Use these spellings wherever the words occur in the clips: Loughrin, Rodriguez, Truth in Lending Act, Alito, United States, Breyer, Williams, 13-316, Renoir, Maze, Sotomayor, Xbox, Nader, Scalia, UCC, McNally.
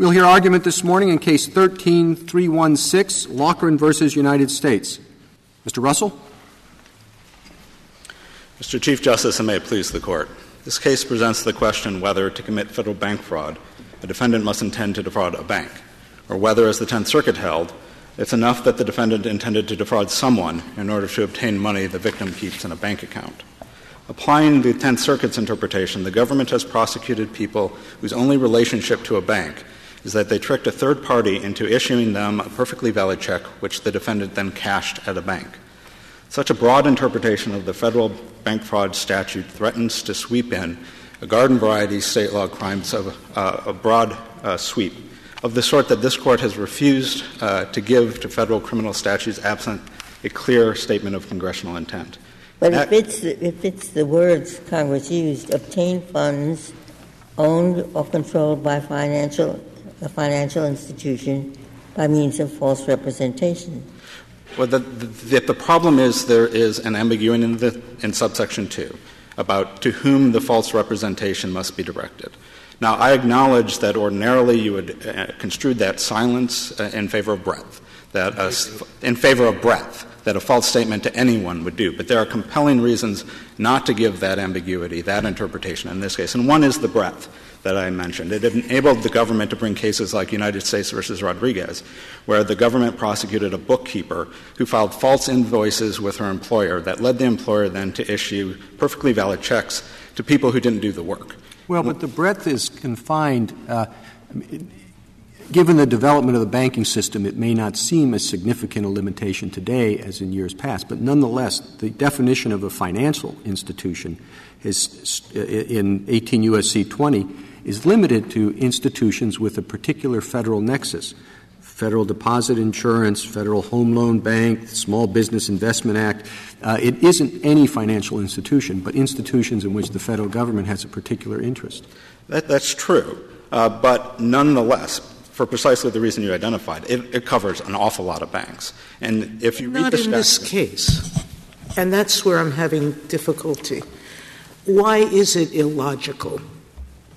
We'll hear argument this morning in Case 13-316, Loughrin versus United States. Mr. Russell. Mr. Chief Justice, and may it please the Court, this case presents the question whether, to commit federal bank fraud, a defendant must intend to defraud a bank, or whether, as the 10th Circuit held, it's enough that the defendant intended to defraud someone in order to obtain money the victim keeps in a bank account. Applying the 10th Circuit's interpretation, the government has prosecuted people whose only relationship to a bank is that they tricked a third party into issuing them a perfectly valid check, which the defendant then cashed at a bank. Such a broad interpretation of the federal bank fraud statute threatens to sweep in a garden-variety state law crimes of a broad sweep, of the sort that this Court has refused to give to federal criminal statutes absent a clear statement of congressional intent. But if it's the words Congress used, obtain funds owned or controlled by a financial institution by means of false representation. Well, the problem is there is an ambiguity in subsection 2 about to whom the false representation must be directed. Now, I acknowledge that ordinarily you would construe that silence in favor of breadth, that a false statement to anyone would do. But there are compelling reasons not to give that ambiguity, that interpretation in this case. And one is the breadth that I mentioned. It enabled the government to bring cases like United States versus Rodriguez, where the government prosecuted a bookkeeper who filed false invoices with her employer that led the employer then to issue perfectly valid checks to people who didn't do the work. Well, but the breadth is confined. Given the development of the banking system, it may not seem as significant a limitation today as in years past, but nonetheless, the definition of a financial institution is, in 18 U.S.C. 20 is limited to institutions with a particular federal nexus, Federal Deposit Insurance, Federal Home Loan Bank, Small Business Investment Act. It isn't any financial institution, but institutions in which the federal government has a particular interest. That's true. But nonetheless, for precisely the reason you identified, it covers an awful lot of banks. And if you read the statute — not in this case. And that's where I'm having difficulty. Why is it illogical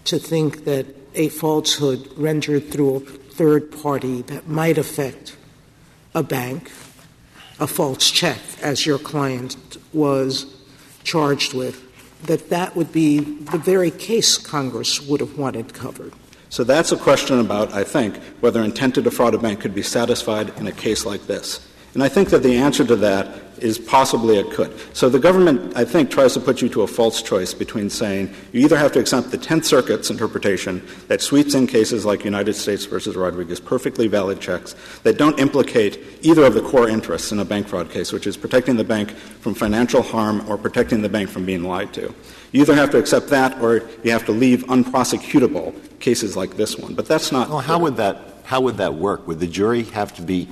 to think that a falsehood rendered through a third party that might affect a bank, a false check, as your client was charged with, that would be the very case Congress would have wanted covered? So that's a question about, I think, whether intent to defraud a bank could be satisfied in a case like this. And I think that the answer to that is possibly it could. So the government, I think, tries to put you to a false choice between saying you either have to accept the 10th Circuit's interpretation that sweeps in cases like United States versus Rodriguez, perfectly valid checks that don't implicate either of the core interests in a bank fraud case, which is protecting the bank from financial harm or protecting the bank from being lied to. You either have to accept that or you have to leave unprosecutable cases like this one. But that's not — well, how would that work? Would the jury have to be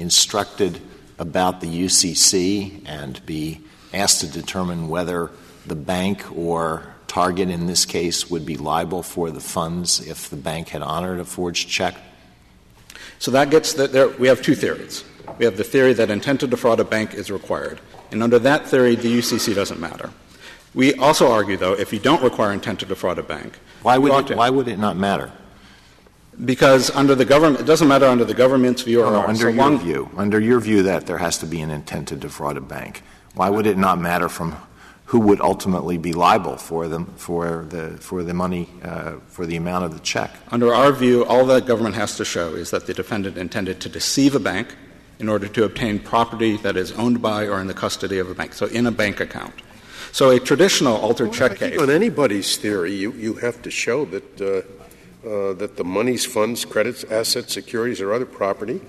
instructed about the UCC and be asked to determine whether the bank or target in this case would be liable for the funds if the bank had honored a forged check? So that gets there. We have two theories. We have the theory that intent to defraud a bank is required. And under that theory, the UCC doesn't matter. We also argue, though, if you don't require intent to defraud a bank, why would it not matter? Because under the government — it doesn't matter under the government's view or ours. Under your view that there has to be an intent to defraud a bank, why would it not matter from who would ultimately be liable for them for the money for the amount of the check? Under our view, all the government has to show is that the defendant intended to deceive a bank in order to obtain property that is owned by or in the custody of a bank, so in a bank account. So a traditional altered check case — on anybody's theory, you have to show that that the monies, funds, credits, assets, securities, or other property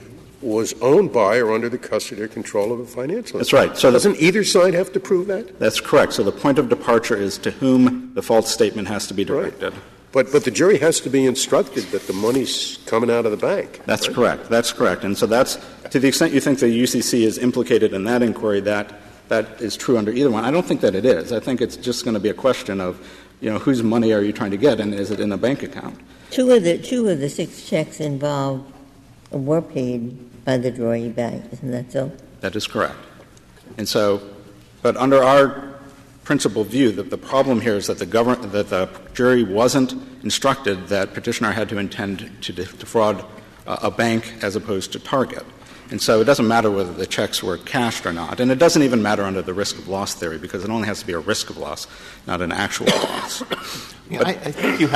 was owned by or under the custody or control of a financial institution. That's right. So doesn't either side have to prove that? That's correct. So the point of departure is to whom the false statement has to be directed. Right. But the jury has to be instructed that the money's coming out of the bank. That's right? Correct. That's correct. And so that's — to the extent you think the UCC is implicated in that inquiry, that is true under either one. I don't think that it is. I think it's just going to be a question of, you know, whose money are you trying to get, and is it in a bank account? Two of the 6 checks involved were paid by the drawee bank. Isn't that so? That is correct. And so — but under our principal view that the problem here is that the jury wasn't instructed that Petitioner had to intend to defraud a bank as opposed to Target. And so it doesn't matter whether the checks were cashed or not. And it doesn't even matter under the risk of loss theory, because it only has to be a risk of loss, not an actual loss. Yeah, I think you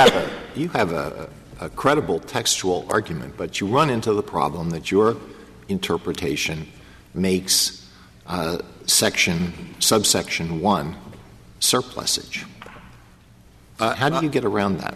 have a credible textual argument, but you run into the problem that your interpretation makes subsection 1 surplusage. How do you get around that?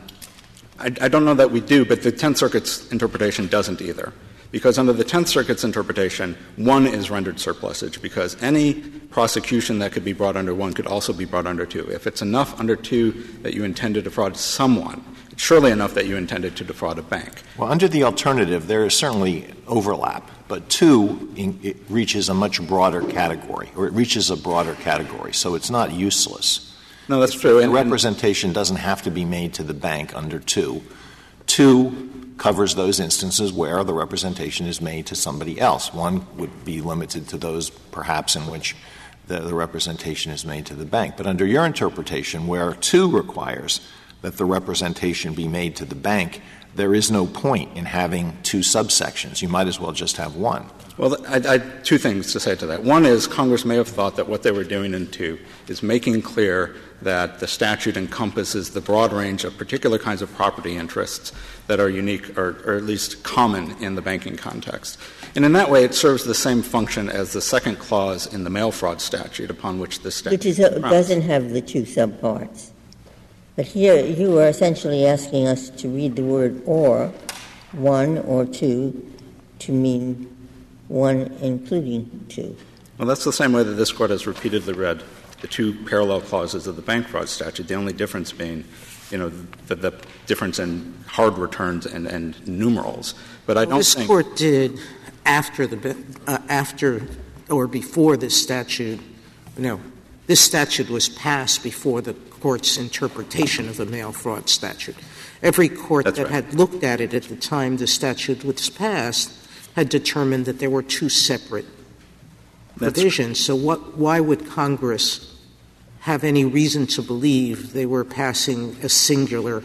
I don't know that we do, but the Tenth Circuit's interpretation doesn't either. Because under the Tenth Circuit's interpretation, 1 is rendered surplusage, because any prosecution that could be brought under 1 could also be brought under 2. If it's enough under 2 that you intended to defraud someone, it's surely enough that you intended to defraud a bank. Well, under the alternative, there is certainly overlap, but 2 it reaches a much broader category, or it reaches a broader category, so it's not useless. No, that's true. And representation doesn't have to be made to the bank under 2. 2 covers those instances where the representation is made to somebody else. 1 would be limited to those, perhaps, in which the representation is made to the bank. But under your interpretation, where 2 requires that the representation be made to the bank, there is no point in having 2 subsections. You might as well just have 1. Well, I 2 things to say to that. 1 is Congress may have thought that what they were doing in 2 is making clear that the statute encompasses the broad range of particular kinds of property interests that are unique or at least common in the banking context. And in that way, it serves the same function as the second clause in the mail fraud statute upon which the statute is based. Which doesn't have the 2 subparts. But here you are essentially asking us to read the word or, 1 or 2, to mean 1 including 2. Well, that's the same way that this Court has repeatedly read the 2 parallel clauses of the bank fraud statute, the only difference being, the difference in hard returns and numerals. But I don't think — Well, this Court did after or before this statute — no, this statute was passed before the Court's interpretation of the mail fraud statute. Every court had looked at it at the time the statute was passed had determined that there were 2 separate provisions. So why would Congress have any reason to believe they were passing a singular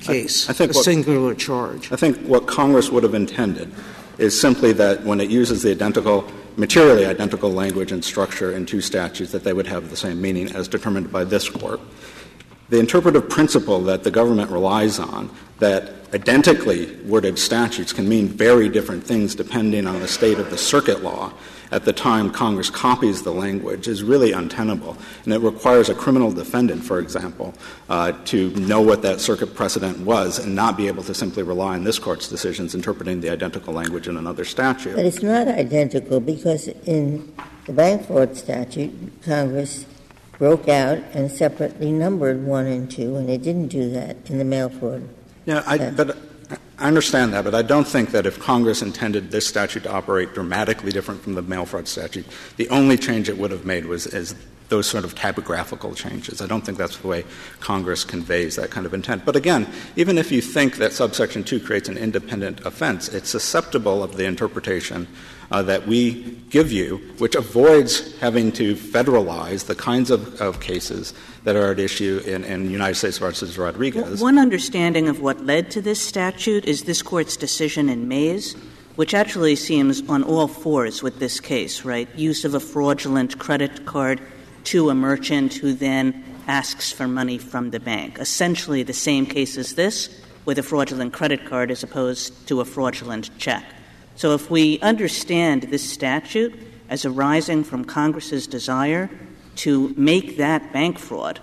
case, singular charge? I think what Congress would have intended is simply that when it uses the materially identical language and structure in 2 statutes, that they would have the same meaning as determined by this Court. The interpretive principle that the government relies on, that identically worded statutes can mean very different things depending on the state of the circuit law at the time Congress copies the language, is really untenable. And it requires a criminal defendant, for example, to know what that circuit precedent was and not be able to simply rely on this Court's decisions interpreting the identical language in another statute. But it's not identical because in the bank fraud statute, Congress broke out and separately numbered 1 and 2, and it didn't do that in the mail fraud. Yeah, I understand that, but I don't think that if Congress intended this statute to operate dramatically different from the mail fraud statute, the only change it would have made is those sort of typographical changes. I don't think that's the way Congress conveys that kind of intent. But again, even if you think that subsection 2 creates an independent offense, it's susceptible of the interpretation that we give you, which avoids having to federalize the kinds of cases that are at issue in United States versus Rodriguez. Well, one understanding of what led to this statute is this Court's decision in Maze, which actually seems on all fours with this case, right? Use of a fraudulent credit card to a merchant who then asks for money from the bank. Essentially the same case as this, with a fraudulent credit card as opposed to a fraudulent check. So if we understand this statute as arising from Congress's desire to make that bank fraud,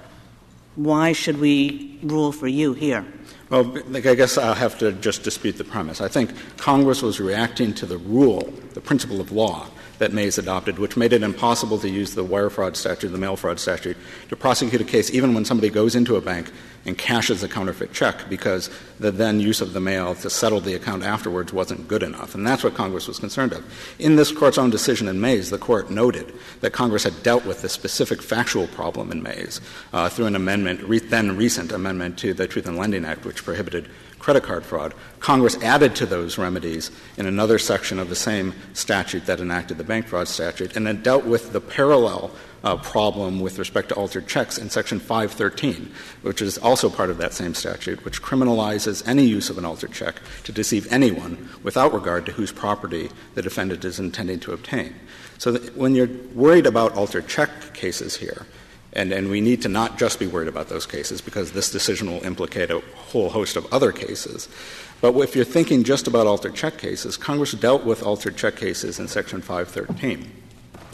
why should we rule for you here? Well, I guess I'll have to just dispute the premise. I think Congress was reacting to the rule, the principle of law, that Maze adopted, which made it impossible to use the wire fraud statute, the mail fraud statute, to prosecute a case even when somebody goes into a bank and cashes a counterfeit check, because the then use of the mail to settle the account afterwards wasn't good enough. And that's what Congress was concerned of. In this Court's own decision in Maze, the Court noted that Congress had dealt with the specific factual problem in Maze through an amendment, then recent amendment to the Truth in Lending Act, which prohibited credit card fraud, Congress added to those remedies in another section of the same statute that enacted the bank fraud statute, and then dealt with the parallel problem with respect to altered checks in Section 513, which is also part of that same statute, which criminalizes any use of an altered check to deceive anyone without regard to whose property the defendant is intending to obtain. So that when you're worried about altered check cases here, and we need to not just be worried about those cases because this decision will implicate a whole host of other cases. But if you're thinking just about altered check cases, Congress dealt with altered check cases in Section 513.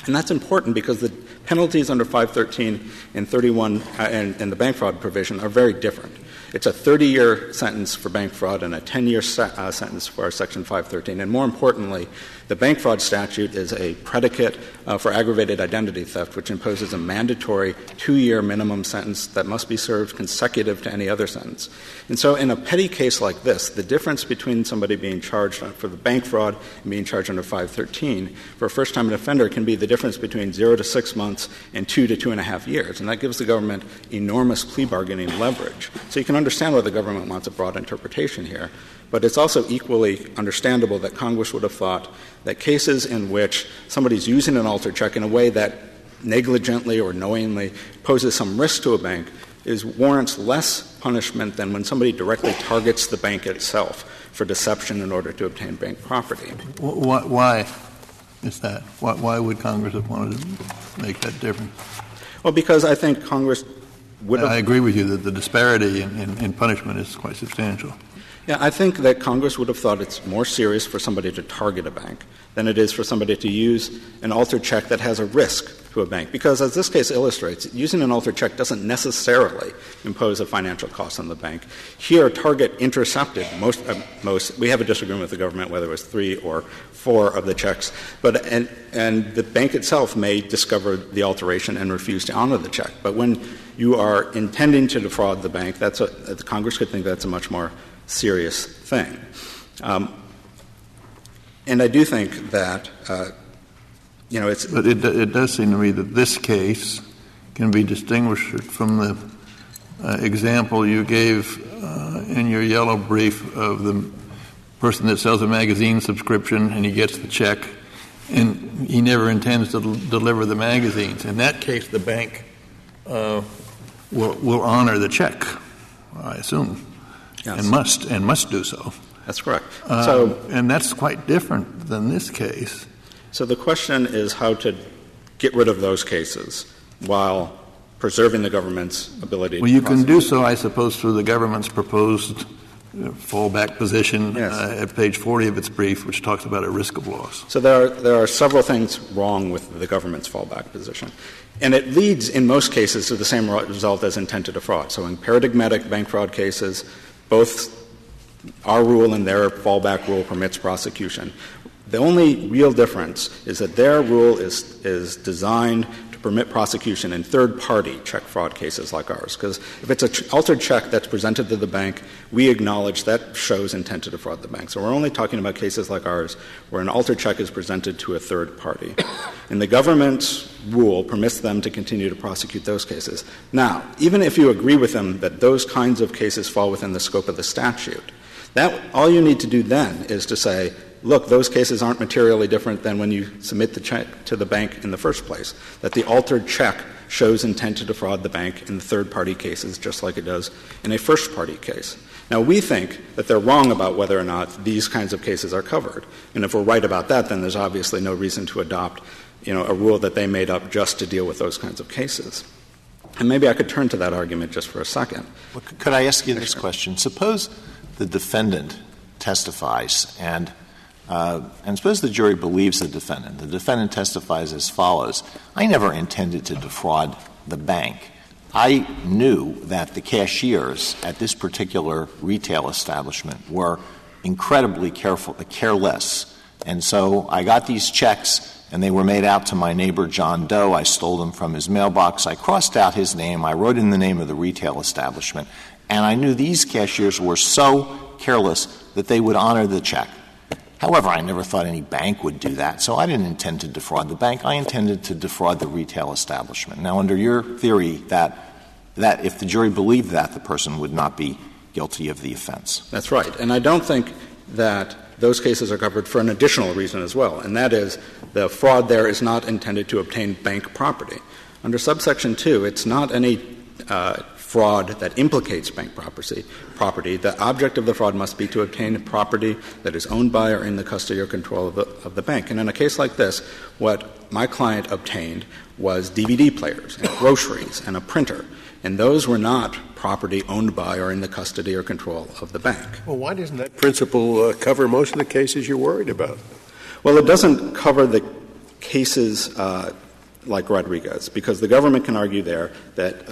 And that's important because the penalties under 513 and 31 and the bank fraud provision are very different. It's a 30-year sentence for bank fraud and a 10-year sentence for Section 513. And more importantly, the bank fraud statute is a predicate for aggravated identity theft, which imposes a mandatory 2-year minimum sentence that must be served consecutive to any other sentence. And so in a petty case like this, the difference between somebody being charged for the bank fraud and being charged under 513 for a first-time offender can be the difference between 0 to 6 months and 2 to 2.5 years. And that gives the government enormous plea bargaining leverage. So you can understand why the government wants a broad interpretation here, but it's also equally understandable that Congress would have thought that cases in which somebody's using an altered check in a way that negligently or knowingly poses some risk to a bank warrants less punishment than when somebody directly targets the bank itself for deception in order to obtain bank property. Why is that? Why would Congress have wanted to make that difference? Well, because I think Congress I agree with you that the disparity in punishment is quite substantial. Yeah, I think that Congress would have thought it's more serious for somebody to target a bank than it is for somebody to use an altered check that has a risk to a bank. Because as this case illustrates, using an altered check doesn't necessarily impose a financial cost on the bank. Here, Target intercepted most — we have a disagreement with the government whether it was 3 or 4 of the checks, but and the bank itself may discover the alteration and refuse to honor the check. But when you are intending to defraud the bank, that's the Congress could think that's a much more serious thing. And I do think that, it's... But it does seem to me that this case can be distinguished from the example you gave in your yellow brief of the person that sells a magazine subscription and he gets the check and he never intends to deliver the magazines. In that case, the bank will honor the check, I assume, yes. and must do so. That's correct. And that's quite different than this case. So the question is how to get rid of those cases while preserving the government's ability to prosecute. Well, you can do so, I suppose, through the government's proposed fallback position at page 40 of its brief, which talks about a risk of loss. So there are several things wrong with the government's fallback position. And it leads, in most cases, to the same result as intent to defraud. So in paradigmatic bank fraud cases, both our rule and their fallback rule permits prosecution. The only real difference is that their rule is designed to permit prosecution in third-party check fraud cases like ours, because if it's an altered check that's presented to the bank, we acknowledge that shows intent to defraud the bank. So we're only talking about cases like ours where an altered check is presented to a third party. And the government's rule permits them to continue to prosecute those cases. Now, even if you agree with them that those kinds of cases fall within the scope of the statute, all you need to do then is to say, look, those cases aren't materially different than when you submit the check to the bank in the first place, that the altered check shows intent to defraud the bank in the third-party cases just like it does in a first-party case. Now, we think that they're wrong about whether or not these kinds of cases are covered. And if we're right about that, then there's obviously no reason to adopt, a rule that they made up just to deal with those kinds of cases. And maybe I could turn to that argument just for a second. Well, could I ask you this question? Suppose the defendant testifies, and suppose the jury believes the defendant. The defendant testifies as follows: I never intended to defraud the bank. I knew that the cashiers at this particular retail establishment were incredibly careless, and so I got these checks, and they were made out to my neighbor John Doe. I stole them from his mailbox. I crossed out his name. I wrote in the name of the retail establishment, and I knew these cashiers were so careless that they would honor the check. However, I never thought any bank would do that, so I didn't intend to defraud the bank. I intended to defraud the retail establishment. Now, under your theory that if the jury believed that, the person would not be guilty of the offense. That's right. And I don't think that those cases are covered for an additional reason as well, and that is the fraud there is not intended to obtain bank property. Under subsection 2, it's not any fraud that implicates bank property. The object of the fraud must be to obtain property that is owned by or in the custody or control of the bank. And in a case like this, what my client obtained was DVD players and groceries and a printer, and those were not property owned by or in the custody or control of the bank. Well, why doesn't that principle cover most of the cases you're worried about? Well, it doesn't cover the cases like Rodriguez, because the government can argue there that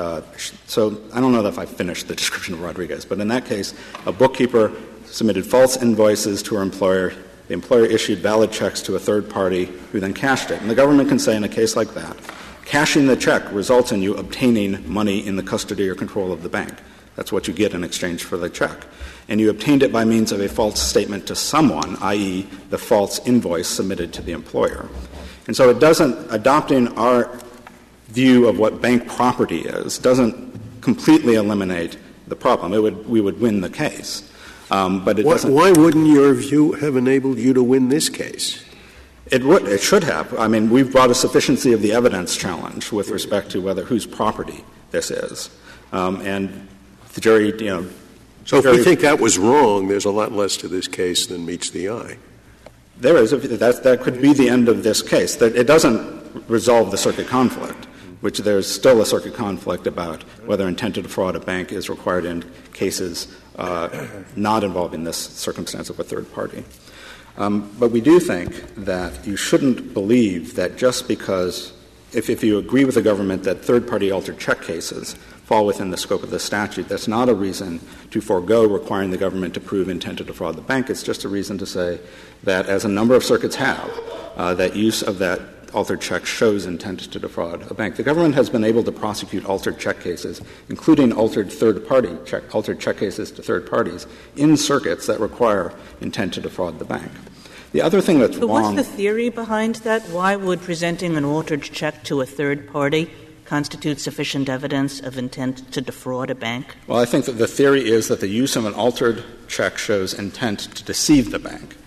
so I don't know if I finished the description of Rodriguez, but in that case, a bookkeeper submitted false invoices to her employer. The employer issued valid checks to a third party who then cashed it. And the government can say in a case like that, cashing the check results in you obtaining money in the custody or control of the bank. That's what you get in exchange for the check. And you obtained it by means of a false statement to someone, i.e., the false invoice submitted to the employer. And so it doesn't — adopting our view of what bank property is doesn't completely eliminate the problem. We would win the case. But it doesn't — Why wouldn't your view have enabled you to win this case? It should have. I mean, we've brought a sufficiency of the evidence challenge with respect to whether — whose property this is. And the jury, you know — So if we think that was wrong, there's a lot less to this case than meets the eye. There is. That could be the end of this case. It doesn't resolve the circuit conflict, which there's still a circuit conflict about whether intent to defraud a bank is required in cases not involving this circumstance of a third party. But we do think that you shouldn't believe that just because if you agree with the government that third-party altered check cases fall within the scope of the statute, that's not a reason to forego requiring the government to prove intent to defraud the bank. It's just a reason to say that, as a number of circuits have, that use of that altered check shows intent to defraud a bank. The government has been able to prosecute altered check cases, including altered check cases to third parties, in circuits that require intent to defraud the bank. The other thing that's wrong — But what's the theory behind that? Why would presenting an altered check to a third party constitute sufficient evidence of intent to defraud a bank? Well, I think that the theory is that the use of an altered check shows intent to deceive the bank.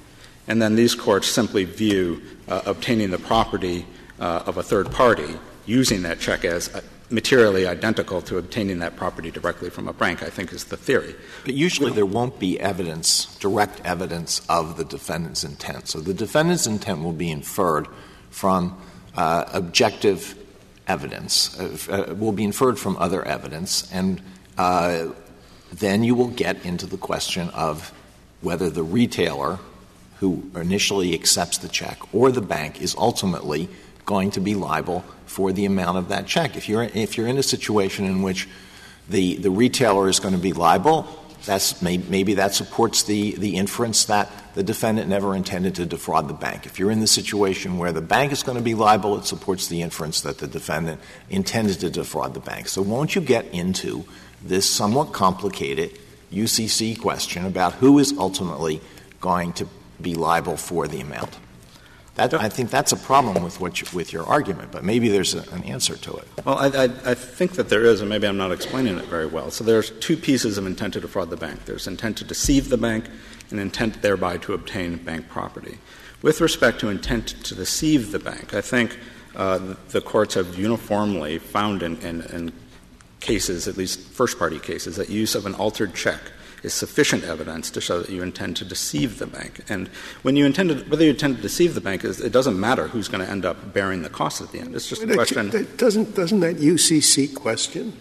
And then these courts simply view obtaining the property of a third party, using that check as materially identical to obtaining that property directly from a bank, I think is the theory. But usually there won't be evidence, direct evidence of the defendant's intent. So the defendant's intent will be inferred from objective evidence, will be inferred from other evidence, and then you will get into the question of whether the retailer who initially accepts the check or the bank is ultimately going to be liable for the amount of that check. If you're in a situation in which the retailer is going to be liable, that's maybe that supports the inference that the defendant never intended to defraud the bank. If you're in the situation where the bank is going to be liable, it supports the inference that the defendant intended to defraud the bank. So won't you get into this somewhat complicated UCC question about who is ultimately going to be liable for the amount? I think that's a problem with your argument, but maybe there's an answer to it. Well, I think that there is, and maybe I'm not explaining it very well. So there's two pieces of intent to defraud the bank. There's intent to deceive the bank and intent thereby to obtain bank property. With respect to intent to deceive the bank, I think the courts have uniformly found in cases, at least first-party cases, that use of an altered check is sufficient evidence to show that you intend to deceive the bank. And when you intend to, whether you intend to deceive the bank, it doesn't matter who's going to end up bearing the cost at the end. It's just a question. Doesn't that UCC question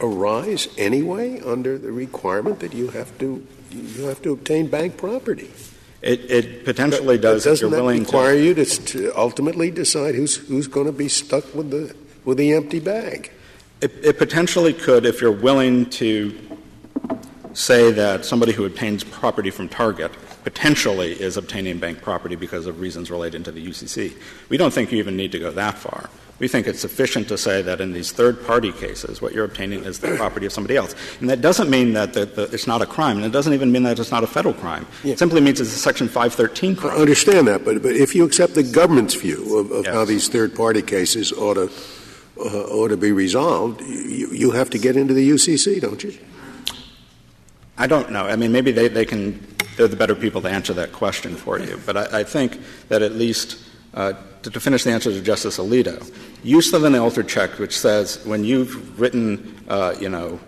arise anyway under the requirement that you have to obtain bank property? It potentially does. Doesn't that require you to ultimately decide who's going to be stuck with the empty bag? It potentially could if you're willing to say that somebody who obtains property from Target potentially is obtaining bank property because of reasons related to the UCC. We don't think you even need to go that far. We think it's sufficient to say that in these third-party cases, what you're obtaining is the property of somebody else. And that doesn't mean that it's not a crime, and it doesn't even mean that it's not a federal crime. Yeah. It simply means it's a Section 513 crime. I understand that, but if you accept the government's view of yes, how these third-party cases ought to be resolved, you have to get into the UCC, don't you? I don't know. I mean, maybe they can — they're the better people to answer that question for you. But I think that at least to finish the answer to Justice Alito, use of an altered check which says when you've written, you know,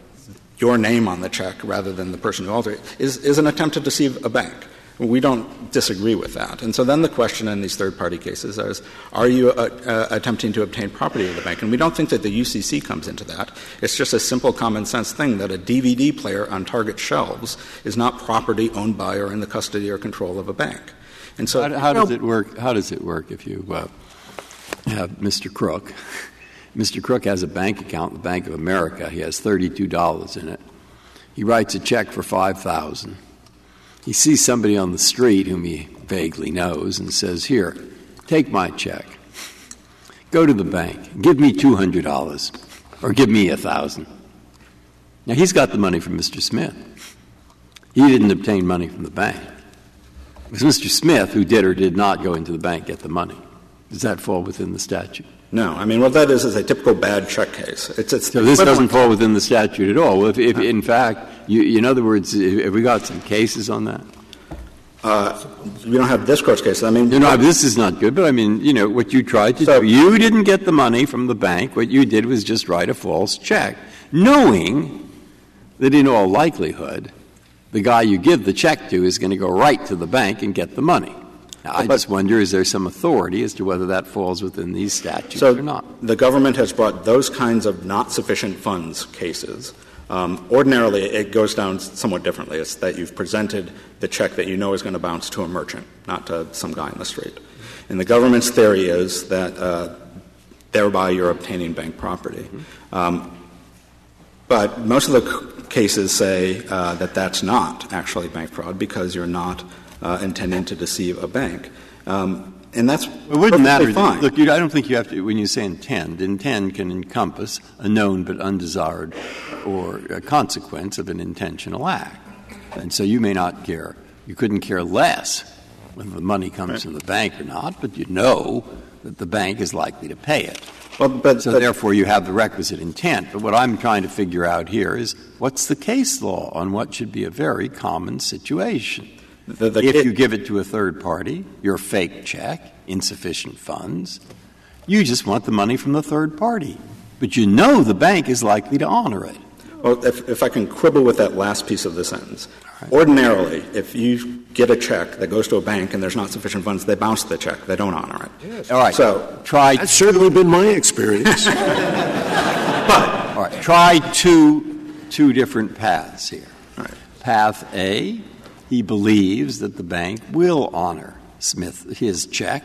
your name on the check rather than the person who altered it is an attempt to deceive a bank. We don't disagree with that. And so then the question in these third-party cases is, are you attempting to obtain property of the bank? And we don't think that the UCC comes into that. It's just a simple common-sense thing that a DVD player on Target shelves is not property owned by or in the custody or control of a bank. And so how does it work? How does it work if you have Mr. Crook? Mr. Crook has a bank account in the Bank of America. He has $32 in it. He writes a check for $5,000. He sees somebody on the street whom he vaguely knows and says, here, take my check. Go to the bank. Give me $200 or give me $1,000. Now, he's got the money from Mr. Smith. He didn't obtain money from the bank. It was Mr. Smith who did or did not go into the bank get the money. Does that fall within the statute? No. I mean, what that is a typical bad check case. It's so this doesn't fall within the statute at all. If in fact, in other words, have we got some cases on that? We don't have this court's case. I mean, no, this is not good. But I mean, you know, what you tried to do, you didn't get the money from the bank. What you did was just write a false check, knowing that in all likelihood, the guy you give the check to is going to go right to the bank and get the money. Now, I just wonder, is there some authority as to whether that falls within these statutes or not? So the government has brought those kinds of not sufficient funds cases. Ordinarily, it goes down somewhat differently. It's that you've presented the check that you know is going to bounce to a merchant, not to some guy in the street. And the government's theory is that thereby you're obtaining bank property. But most of the cases say that that's not actually bank fraud because you're not intending to deceive a bank. And that's perfectly fine. Look, I don't think you have to, when you say intend can encompass a known but undesired or a consequence of an intentional act. And so you may not care. You couldn't care less whether the money comes from the bank or not, but you know that the bank is likely to pay it. Well, but therefore, you have the requisite intent. But what I'm trying to figure out here is what's the case law on what should be a very common situation? If you give it to a third party, your fake check, insufficient funds, you just want the money from the third party. But you know the bank is likely to honor it. Well, if I can quibble with that last piece of the sentence. Right. Ordinarily, if you get a check that goes to a bank and there's not sufficient funds, they bounce the check. They don't honor it. Yes. All right. So try — that's certainly been my experience. But all right. Try two different paths here. All right. Path A. He believes that the bank will honor Smith his check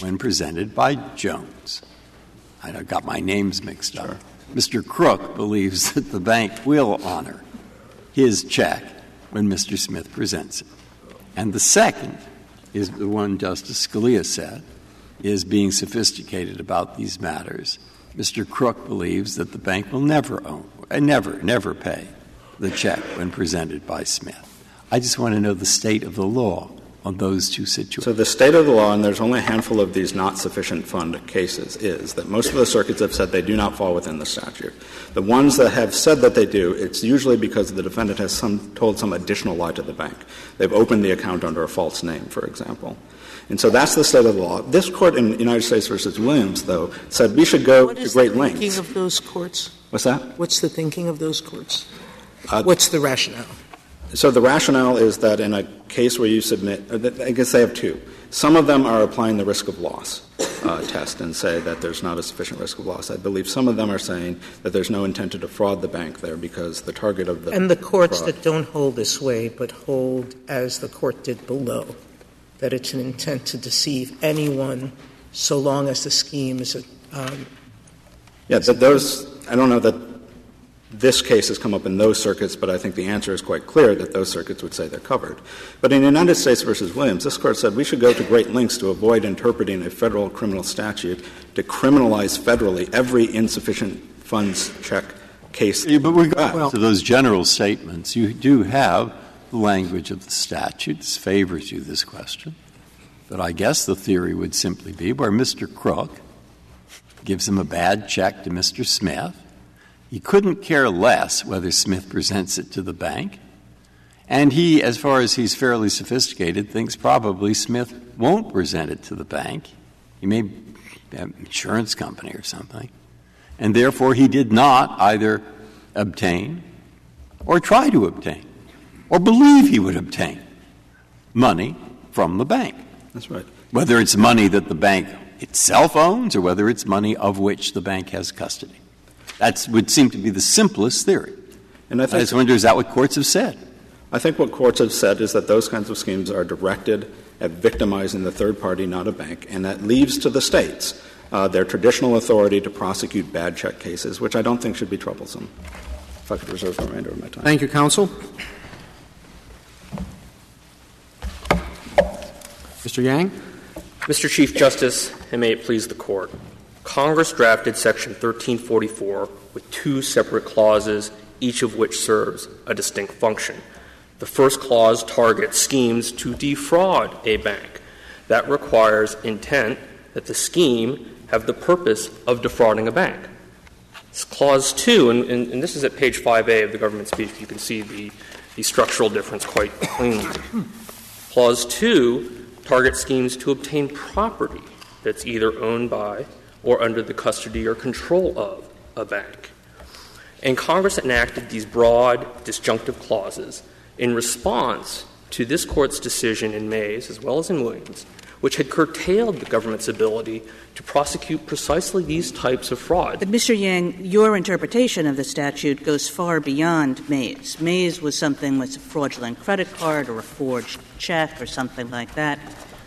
when presented by Jones. I got my names mixed up. Mr. Crook believes that the bank will honor his check when Mr. Smith presents it. And the second is the one Justice Scalia said is being sophisticated about these matters. Mr. Crook believes that the bank will never pay the check when presented by Smith. I just want to know the state of the law on those two situations. So the state of the law, and there's only a handful of these not sufficient fund cases, is that most of the circuits have said they do not fall within the statute. The ones that have said that they do, it's usually because the defendant has told some additional lie to the bank. They've opened the account under a false name, for example. And so that's the state of the law. This court in United States versus Williams, though, said we should go to great lengths. What is the thinking of those courts? What's that? What's the thinking of those courts? What's the rationale? So the rationale is that in a case where you submit — I guess they have two. Some of them are applying the risk of loss test and say that there's not a sufficient risk of loss. I believe some of them are saying that there's no intent to defraud the bank there because the target of the — and the courts fraud. That don't hold this way but hold, as the court did below, that it's an intent to deceive anyone so long as the scheme is — yeah, but those — I don't know that — this case has come up in those circuits, but I think the answer is quite clear that those circuits would say they're covered. But in United States versus Williams, this Court said we should go to great lengths to avoid interpreting a federal criminal statute to criminalize federally every insufficient funds check case. Yeah, but we go back to those general statements. You do have the language of the statute. This favors you, this question. But I guess the theory would simply be where Mr. Crook gives him a bad check to Mr. Smith. He couldn't care less whether Smith presents it to the bank, And he, as far as he's fairly sophisticated, thinks probably Smith won't present it to the bank. He may have an insurance company or something. And therefore, he did not either obtain or try to obtain or believe he would obtain money from the bank. That's right. Whether it's money that the bank itself owns or whether it's money of which the bank has custody. That would seem to be the simplest theory. And I just wonder, is that what courts have said? I think what courts have said is that those kinds of schemes are directed at victimizing the third party, not a bank, and that leaves to the states their traditional authority to prosecute bad check cases, which I don't think should be troublesome. If I could reserve the remainder of my time. Thank you, counsel. Mr. Yang. Mr. Chief Justice, and may it please the Court, Congress drafted Section 1344 with two separate clauses, each of which serves a distinct function. The first clause targets schemes to defraud a bank. That requires intent that the scheme have the purpose of defrauding a bank. It's clause 2, and this is at page 5A of the government's speech. You can see the structural difference quite plainly. Clause 2 target schemes to obtain property that's either owned by or under the custody or control of a bank. And Congress enacted these broad, disjunctive clauses in response to this Court's decision in Maze, as well as in Williams, which had curtailed the government's ability to prosecute precisely these types of fraud. But, Mr. Yang, your interpretation of the statute goes far beyond Maze. Maze was something with a fraudulent credit card or a forged check or something like that.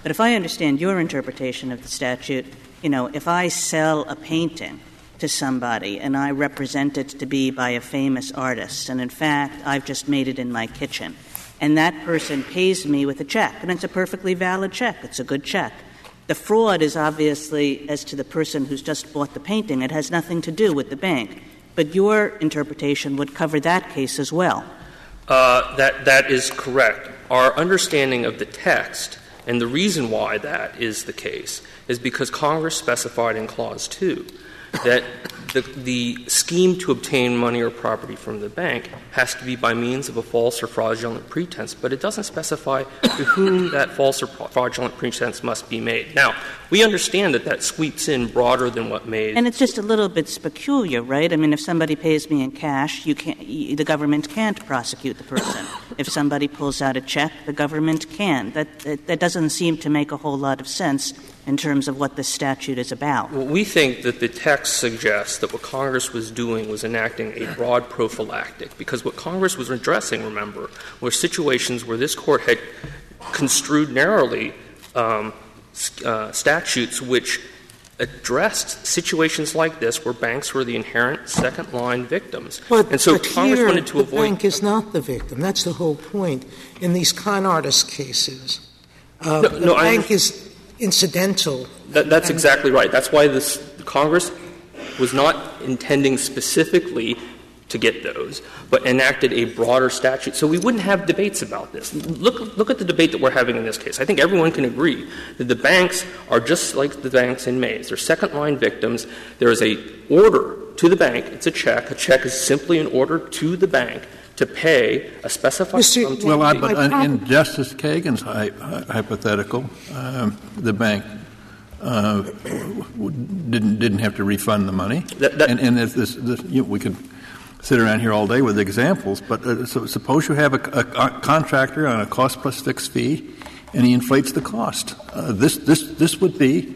But if I understand your interpretation of the statute, you know, if I sell a painting to somebody and I represent it to be by a famous artist, and in fact, I've just made it in my kitchen, and that person pays me with a check, and it's a perfectly valid check. It's a good check. The fraud is obviously as to the person who's just bought the painting. It has nothing to do with the bank. But your interpretation would cover that case as well. That is correct. Our understanding of the text, and the reason why that is the case, is because Congress specified in Clause 2 that the scheme to obtain money or property from the bank has to be by means of a false or fraudulent pretense, but it doesn't specify to whom that false or fraudulent pretense must be made. Now, we understand that that sweeps in broader than what made. And it's just a little bit peculiar, right? I mean, if somebody pays me in cash, the government can't prosecute the person. If somebody pulls out a check, the government can. That doesn't seem to make a whole lot of sense in terms of what this statute is about. Well, we think that the text suggests that what Congress was doing was enacting a broad prophylactic, because what Congress was addressing, remember, were situations where this Court had construed narrowly statutes which addressed situations like this where banks were the inherent second-line victims. But Congress wanted to avoid — bank is not the victim. That's the whole point in these con artist cases. Bank is incidental. That's exactly right. That's why Congress was not intending specifically to get those, but enacted a broader statute. So we wouldn't have debates about this. Look at the debate that we're having in this case. I think everyone can agree that the banks are just like the banks in Maze. They're second-line victims. There is an order to the bank. It's a check. A check is simply an order to the bank to pay a specified sum. Well, in Justice Kagan's hypothetical, the bank didn't have to refund the money. We could sit around here all day with examples, but so suppose you have a contractor on a cost-plus-fixed fee, and he inflates the cost. This would be,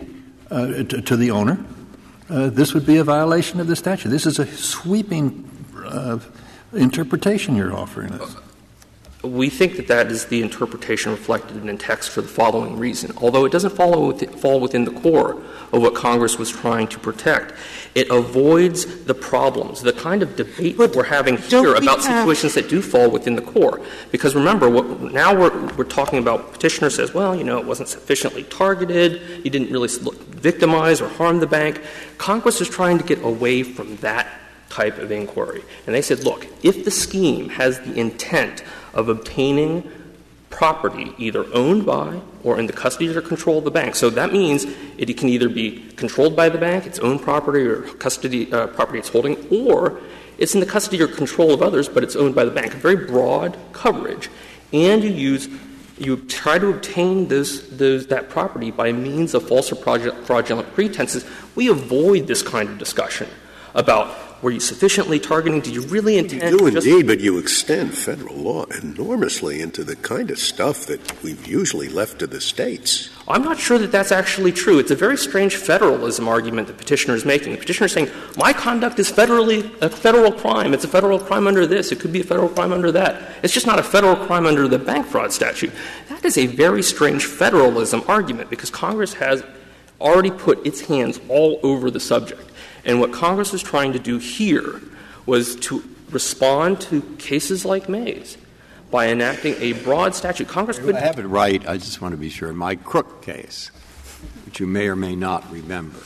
to the owner, this would be a violation of the statute. This is a sweeping interpretation you're offering us. We think that is the interpretation reflected in the text for the following reason. Although it doesn't fall within the core of what Congress was trying to protect, it avoids the problems, the kind of debate that we're having here about situations that do fall within the core. Because remember, now we're talking about petitioner says, well, you know, it wasn't sufficiently targeted, you didn't really victimize or harm the bank. Congress is trying to get away from that type of inquiry. And they said, look, if the scheme has the intent of obtaining property either owned by or in the custody or control of the bank. So that means it can either be controlled by the bank, its own property or custody property it's holding, or it's in the custody or control of others, but it's owned by the bank. A very broad coverage. and you try to obtain that property by means of false or fraudulent pretenses, we avoid this kind of discussion about were you sufficiently targeting, did you really intend to indeed, but you extend federal law enormously into the kind of stuff that we've usually left to the states. I'm not sure that that's actually true. It's a very strange federalism argument the petitioner is making. The petitioner is saying, my conduct is a federal crime. It's a federal crime under this. It could be a federal crime under that. It's just not a federal crime under the bank fraud statute. That is a very strange federalism argument because Congress has already put its hands all over the subject. And what Congress was trying to do here was to respond to cases like Maze by enacting a broad statute. Congress could — I have it right. I just want to be sure. My Crook case, which you may or may not remember,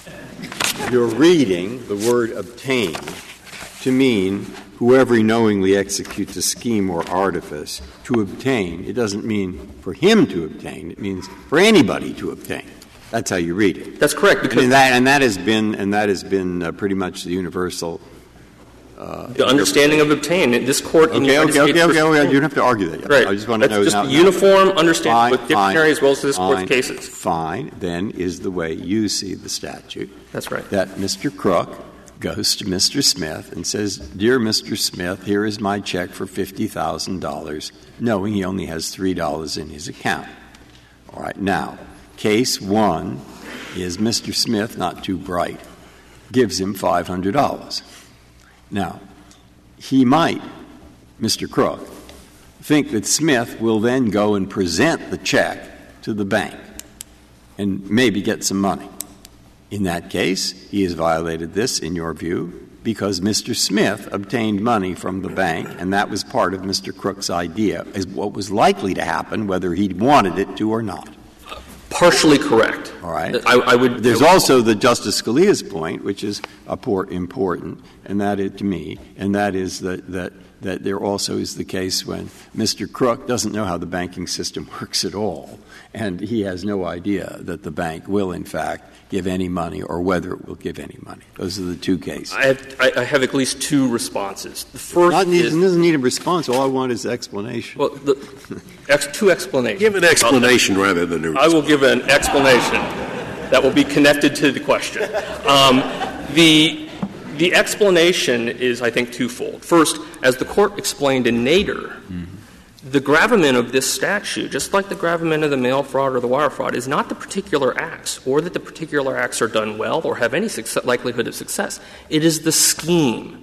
you're reading the word obtain to mean whoever knowingly executes a scheme or artifice to obtain. It doesn't mean for him to obtain. It means for anybody to obtain. That's how you read it. That's correct. Because that has been pretty much the universal the understanding of obtain. This court in the United States. You don't have to argue that yet. Right. I just want to know. That's just uniform understanding with different areas as well as this court's cases. Fine. Then is the way you see the statute. That's right. That Mr. Crook goes to Mr. Smith and says, "Dear Mr. Smith, here is my check for $50,000, knowing he only has $3 in his account." All right. Now, Case 1 is Mr. Smith, not too bright, gives him $500. Now, he might, Mr. Crook, think that Smith will then go and present the check to the bank and maybe get some money. In that case, he has violated this, in your view, because Mr. Smith obtained money from the bank, and that was part of Mr. Crook's idea as what was likely to happen, whether he wanted it to or not. Partially correct. All right. There's also the Justice Scalia's point, which is important, and that is to me, and that is that there also is the case when Mr. Crook doesn't know how the banking system works at all, and he has no idea that the bank will, in fact, give any money or whether it will give any money. Those are the two cases. I have at least two responses. The first is — it doesn't need a response. All I want is explanation. Well, two explanations. Give an explanation rather than a response. I will give an explanation that will be connected to the question. The explanation is, I think, twofold. First, as the Court explained in Nader, the gravamen of this statute, just like the gravamen of the mail fraud or the wire fraud, is not the particular acts or that the particular acts are done well or have any likelihood of success. It is the scheme.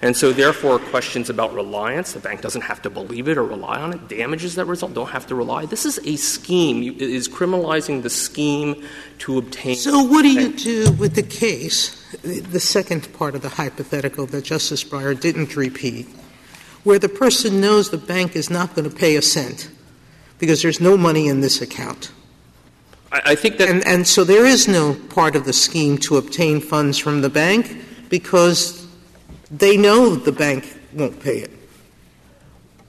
And so, therefore, questions about reliance — the bank doesn't have to believe it or rely on it. Damages that result don't have to rely. This is a scheme. It is criminalizing the scheme to obtain — So what do you do with the case, the second part of the hypothetical that Justice Breyer didn't repeat, where the person knows the bank is not going to pay a cent because there's no money in this account? I think that — and so there is no part of the scheme to obtain funds from the bank because they know the bank won't pay it.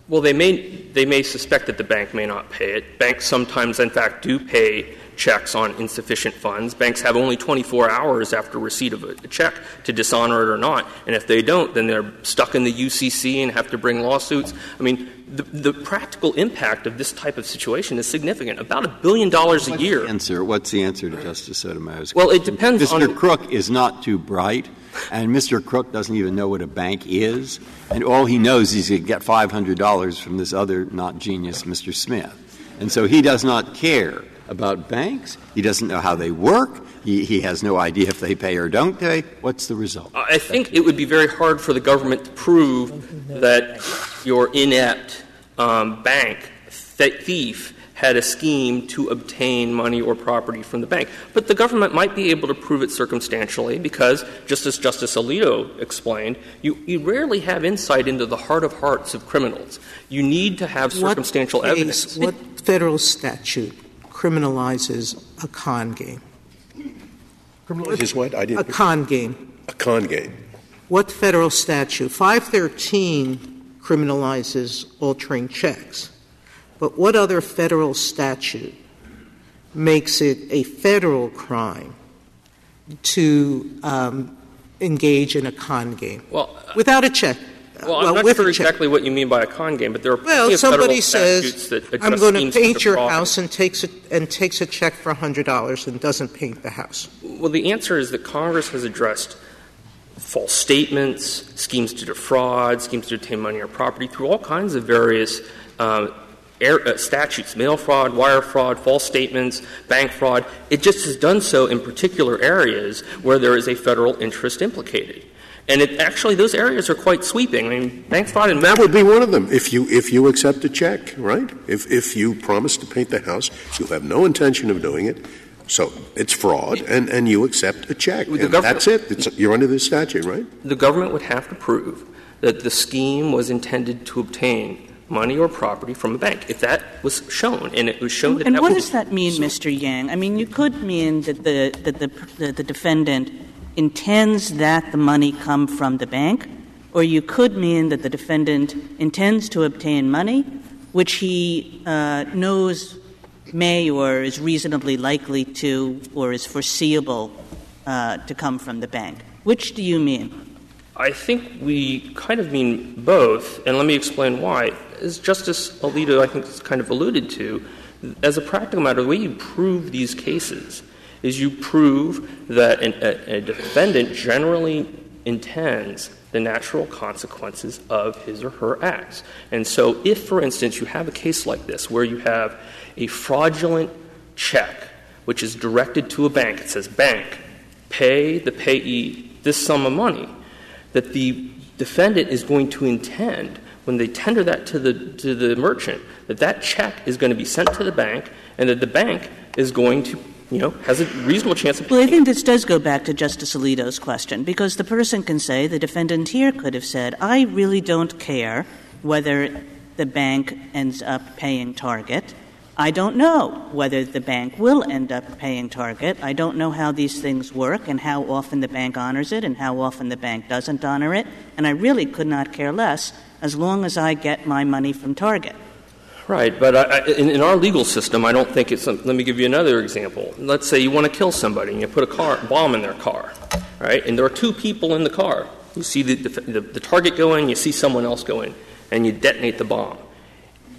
Well, they may suspect that the bank may not pay it. Banks sometimes, in fact, do pay checks on insufficient funds. Banks have only 24 hours after receipt of a check to dishonor it or not. And if they don't, then they're stuck in the UCC and have to bring lawsuits. I mean, the practical impact of this type of situation is significant. About $1 billion a year. What's the answer to Justice Sotomayor's question? Well, it depends on — Mr. Crook is not too bright, and Mr. Crook doesn't even know what a bank is, and all he knows is he can get $500 from this other not-genius Mr. Smith. And so he does not care about banks. He doesn't know how they work. He has no idea if they pay or don't pay. What's the result? I think it would be very hard for the government to prove that your inept bank thief had a scheme to obtain money or property from the bank. But the government might be able to prove it circumstantially because, just as Justice Alito explained, you rarely have insight into the heart of hearts of criminals. You need to have circumstantial evidence. What federal statute criminalizes a con game? Criminalizes what? I didn't — A con game. What federal statute? 513 criminalizes altering checks. But what other federal statute makes it a federal crime to engage in a con game without a check? Well, I'm not sure exactly what you mean by a con game, but there are plenty of federal statutes that address means of defrauding. Well, somebody says, I'm going to paint your house and takes a check for $100 and doesn't paint the house. Well, the answer is that Congress has addressed false statements, schemes to defraud, schemes to obtain money or property through all kinds of various statutes, mail fraud, wire fraud, false statements, bank fraud. It just has done so in particular areas where there is a federal interest implicated. And actually, those areas are quite sweeping. I mean, bank fraud and that would be one of them. If you accept a check, right? If you promise to paint the house, you have no intention of doing it, so it's fraud, and you accept a check. And that's it. You're under this statute, right? The government would have to prove that the scheme was intended to obtain money or property from a bank, if that was shown, and it was shown that. And what does that mean, Mr. Yang? I mean, you could mean that the defendant intends that the money come from the bank, or you could mean that the defendant intends to obtain money, which he knows may or is reasonably likely to or is foreseeable to come from the bank. Which do you mean? I think we kind of mean both, and let me explain why. As Justice Alito, I think, has kind of alluded to, as a practical matter, the way you prove these cases is you prove that a defendant generally intends the natural consequences of his or her acts. And so if, for instance, you have a case like this where you have a fraudulent check which is directed to a bank, it says, bank, pay the payee this sum of money, that the defendant is going to intend when they tender that to the merchant, that check is going to be sent to the bank and that the bank is going to, has a reasonable chance of paying. Well, I think this does go back to Justice Alito's question, because the person can say, the defendant here could have said, I really don't care whether the bank ends up paying Target. I don't know whether the bank will end up paying Target. I don't know how these things work and how often the bank honors it and how often the bank doesn't honor it, and I really could not care less as long as I get my money from Target. Right, but in our legal system, I don't think it's — let me give you another example. Let's say you want to kill somebody and you put a bomb in their car, right? And there are two people in the car. You see the target go in, you see someone else go in, and you detonate the bomb.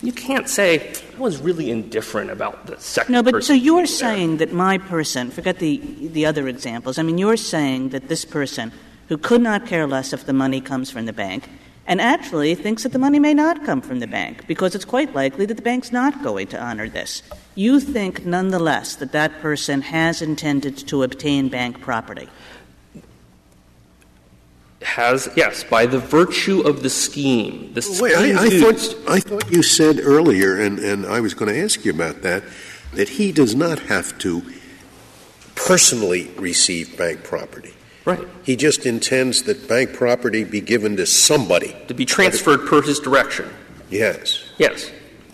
You can't say, I was really indifferent about the second person. No, but so you're saying that my person — forget the other examples. I mean, you're saying that this person who could not care less if the money comes from the bank and actually thinks that the money may not come from the bank because it's quite likely that the bank's not going to honor this. You think, nonetheless, that that person has intended to obtain bank property? Has, yes, by the virtue of the scheme. The scheme — I thought you said earlier, and I was going to ask you about that he does not have to personally receive bank property. Right. He just intends that bank property be given to somebody. To be transferred per his direction. Yes. Yes.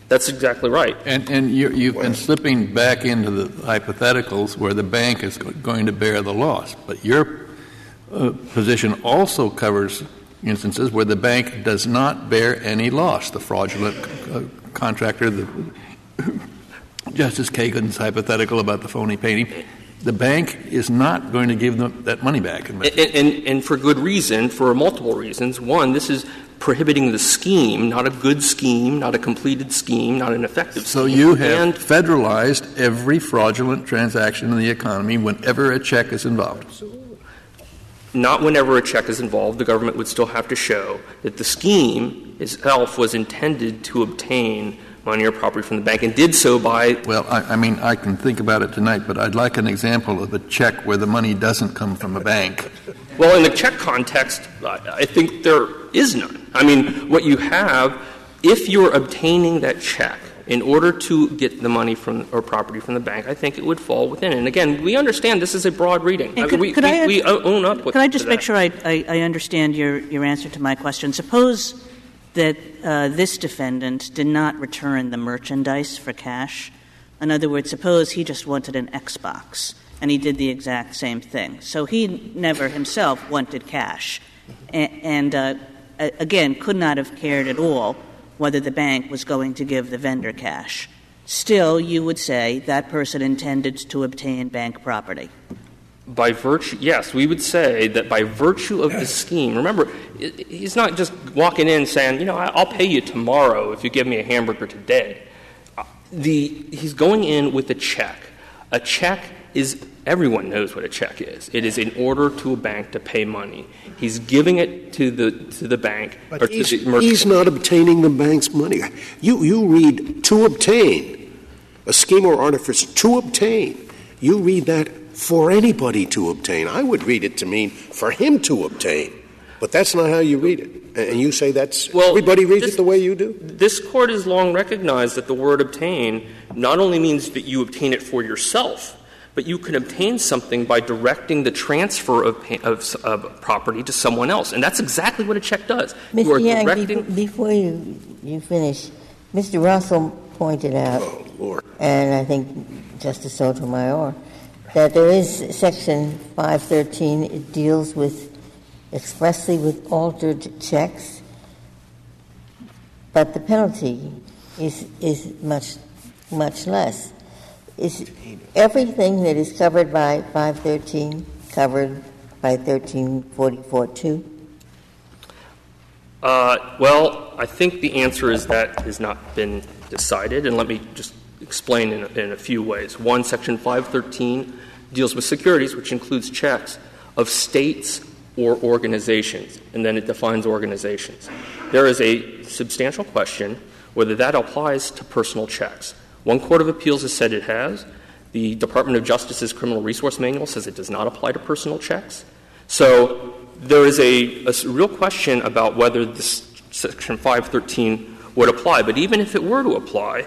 That's exactly right. And you've been slipping back into the hypotheticals where the bank is going to bear the loss. But your position also covers instances where the bank does not bear any loss. The fraudulent contractor, Justice Kagan's hypothetical about the phony painting. The bank is not going to give them that money back. And for good reason, for multiple reasons. One, this is prohibiting the scheme, not a good scheme, not a completed scheme, not an effective scheme. So you have federalized every fraudulent transaction in the economy whenever a check is involved. Not whenever a check is involved. The government would still have to show that the scheme itself was intended to obtain money or property from the bank, and did so by... Well, I mean, I can think about it tonight, but I'd like an example of a check where the money doesn't come from a bank. Well, in the check context, I think there is none. I mean, what you have, if you're obtaining that check in order to get the money from or property from the bank, I think it would fall within. And again, we understand this is a broad reading. We own up with that. Could I just make sure I understand your answer to my question? Suppose that this defendant did not return the merchandise for cash. In other words, suppose he just wanted an Xbox, and he did the exact same thing. So he never himself wanted cash and again, could not have cared at all whether the bank was going to give the vendor cash. Still, you would say that person intended to obtain bank property. By virtue, yes, we would say that by virtue of the scheme, remember, he's not just walking in saying, you know, I'll pay you tomorrow if you give me a hamburger today. He's going in with a check. A check is, everyone knows what a check is. It is an order to a bank to pay money. He's giving it to the bank. But he's not obtaining the bank's money. You read to obtain, a scheme or artifice to obtain. You read that for anybody to obtain. I would read it to mean for him to obtain. But that's not how you read it. And you say that's everybody reads it the way you do? This Court has long recognized that the word obtain not only means that you obtain it for yourself, but you can obtain something by directing the transfer of property to someone else. And that's exactly what a check does. Mr. You are Yang, directing before you finish, Mr. Russell pointed out, and I think Justice Sotomayor, that there is Section 513. It deals with expressly with altered checks, but the penalty is much less. Is everything that is covered by 513 covered by 1344-2? Well, I think the answer is that has not been decided, and let me just explain in a few ways. One, Section 513 deals with securities, which includes checks of states or organizations, and then it defines organizations. There is a substantial question whether that applies to personal checks. One court of appeals has said it has. The Department of Justice's Criminal Resource Manual says it does not apply to personal checks. So there is a real question about whether this Section 513 would apply. But even if it were to apply,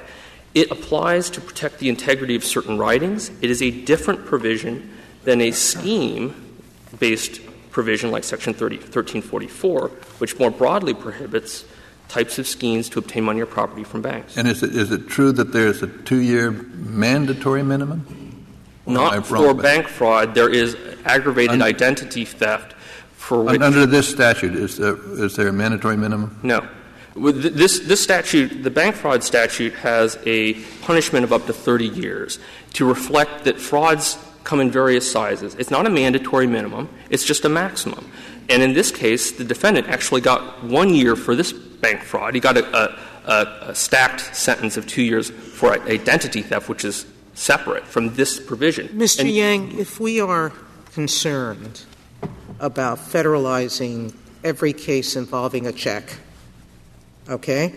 it applies to protect the integrity of certain writings. It is a different provision than a scheme-based provision like Section 1344, which more broadly prohibits types of schemes to obtain money or property from banks. And is it true that there is a 2-year mandatory minimum? Not for bank fraud. There is aggravated identity theft for which under this statute, is there a mandatory minimum? No. With this statute, the bank fraud statute, has a punishment of up to 30 years to reflect that frauds come in various sizes. It's not a mandatory minimum. It's just a maximum. And in this case, the defendant actually got 1 year for this bank fraud. He got a stacked sentence of 2 years for identity theft, which is separate from this provision. Mr. Yang, if we are concerned about federalizing every case involving a check, okay?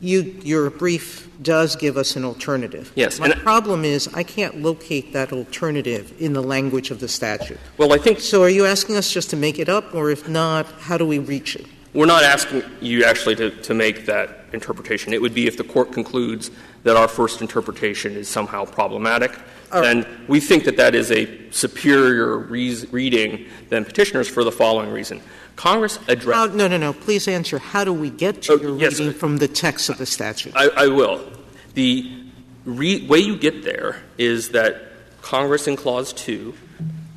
Your brief does give us an alternative. Yes. My problem is I can't locate that alternative in the language of the statute. Well, I think so. Are you asking us just to make it up, or if not, how do we reach it? We're not asking you actually to make that interpretation. It would be if the Court concludes that our first interpretation is somehow problematic. And we think that is a superior reading than petitioners for the following reason. Congress addressed... No. Please answer. How do we get to your reading from the text of the statute? I will. The way you get there is that Congress in Clause 2,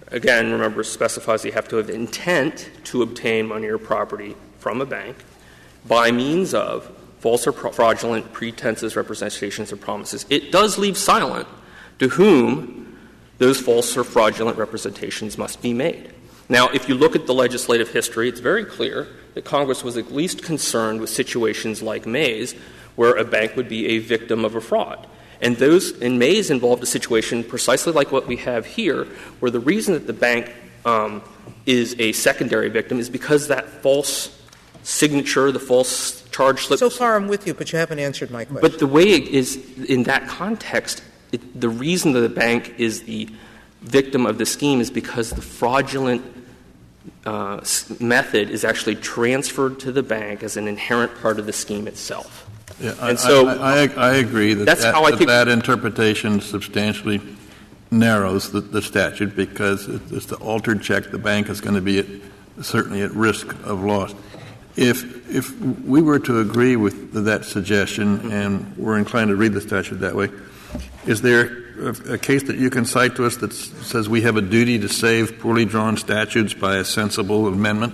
again, remember, specifies you have to have intent to obtain money or property from a bank by means of false or fraudulent pretenses, representations, or promises. It does leave silent to whom those false or fraudulent representations must be made. Now, if you look at the legislative history, it's very clear that Congress was at least concerned with situations like Maze, where a bank would be a victim of a fraud. And those in Maze involved a situation precisely like what we have here, where the reason that the bank is a secondary victim is because that false signature, the false charge slip. So far I'm with you, but you haven't answered my question. But the way it is in that context, the reason that the bank is the victim of the scheme is because the fraudulent method is actually transferred to the bank as an inherent part of the scheme itself. Yeah, and I agree that interpretation substantially narrows the statute, because it's the altered check. The bank is going to be certainly at risk of loss. If we were to agree with that suggestion and we're inclined to read the statute that way, is there a case that you can cite to us that says we have a duty to save poorly drawn statutes by a sensible amendment?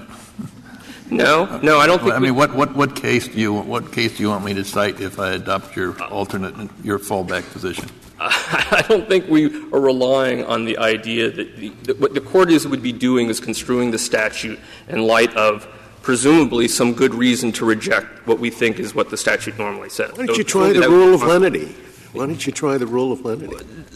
No, I don't think. I mean, what case do you want me to cite if I adopt your alternate, your fallback position? I don't think we are relying on the idea that, that what the court would be doing is construing the statute in light of presumably some good reason to reject what we think is what the statute normally says. Why don't you try the rule of lenity? Why don't you try the rule of lenity?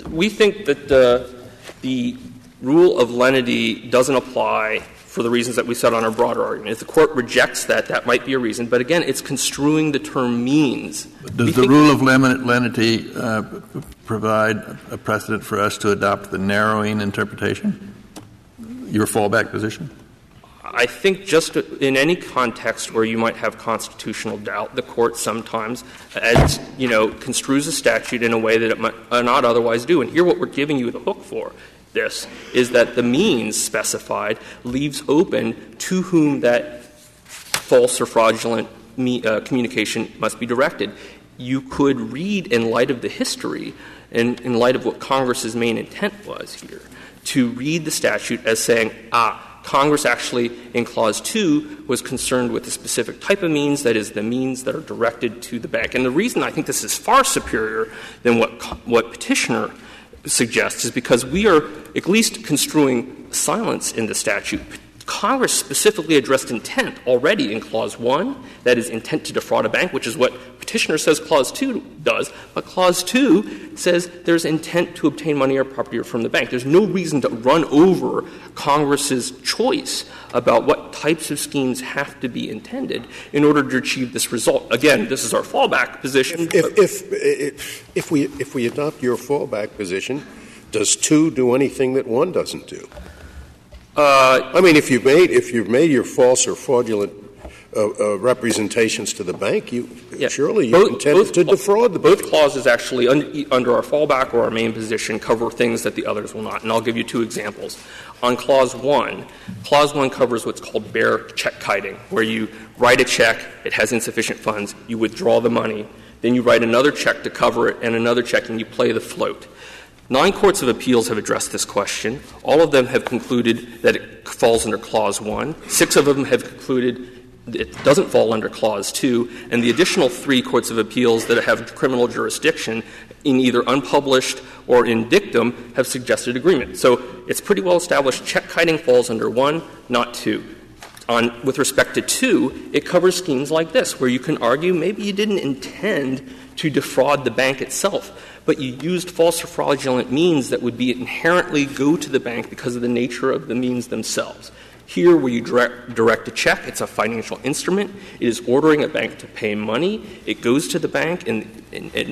We think that the rule of lenity doesn't apply for the reasons that we said on our broader argument. If the court rejects that, that might be a reason. But again, it's construing the term means. But does the rule of lenity provide a precedent for us to adopt the narrowing interpretation, your fallback position? I think just in any context where you might have constitutional doubt, the court sometimes, as you know, construes a statute in a way that it might not otherwise do. And here what we're giving you the hook for this is that the means specified leaves open to whom that false or fraudulent communication must be directed. You could read in light of the history and in light of what Congress's main intent was here to read the statute as saying, Congress actually, in Clause 2, was concerned with a specific type of means, that is, the means that are directed to the bank. And the reason I think this is far superior than what Petitioner suggests is because we are at least construing silence in the statute. Congress specifically addressed intent already in Clause 1, that is, intent to defraud a bank, which is what Petitioner says Clause 2 does. But Clause 2 says there's intent to obtain money or property from the bank. There's no reason to run over Congress's choice about what types of schemes have to be intended in order to achieve this result. Again, this is our fallback position. If we adopt your fallback position, does 2 do anything that 1 doesn't do? I mean, if you've made your false or fraudulent representations to the bank, surely you intended to defraud the bank. Both clauses actually, under our fallback or our main position, cover things that the others will not. And I'll give you 2 examples. On Clause 1, Clause 1 covers what's called bare check kiting, where you write a check, it has insufficient funds, you withdraw the money, then you write another check to cover it and another check, and you play the float. 9 courts of appeals have addressed this question. All of them have concluded that it falls under Clause 1. 6 of them have concluded it doesn't fall under Clause 2. And the additional 3 courts of appeals that have criminal jurisdiction in either unpublished or in dictum have suggested agreement. So it's pretty well established check-kiting falls under 1, not 2. With respect to 2, it covers schemes like this, where you can argue maybe you didn't intend to defraud the bank itself, but you used false or fraudulent means that would be inherently go to the bank because of the nature of the means themselves. Here, where you direct a check, it's a financial instrument. It is ordering a bank to pay money. It goes to the bank, and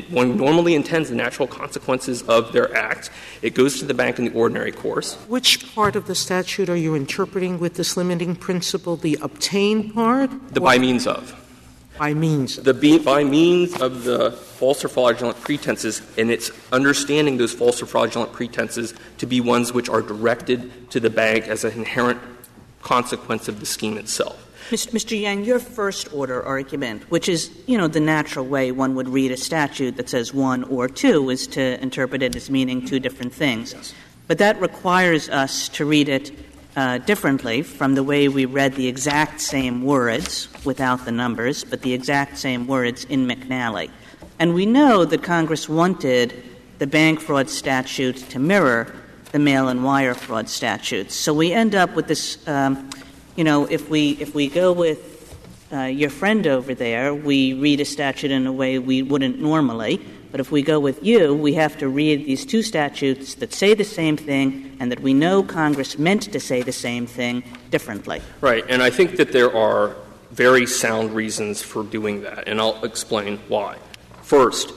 one normally intends the natural consequences of their act. It goes to the bank in the ordinary course. Which part of the statute are you interpreting with this limiting principle, the obtain part? The by means of. By means of. By means of the false or fraudulent pretenses, and it's understanding those false or fraudulent pretenses to be ones which are directed to the bank as an inherent consequence of the scheme itself. Mr. Yang, your first-order argument, which is, you know, the natural way one would read a statute that says 1 or 2, is to interpret it as meaning 2 different things. Yes. But that requires us to read it differently from the way we read the exact same words, without the numbers, but the exact same words in McNally. And we know that Congress wanted the bank fraud statute to mirror the mail-and-wire fraud statutes. So we end up with this, if we go with your friend over there, we read a statute in a way we wouldn't normally. But if we go with you, we have to read these 2 statutes that say the same thing and that we know Congress meant to say the same thing differently. Right. And I think that there are very sound reasons for doing that, and I'll explain why. First,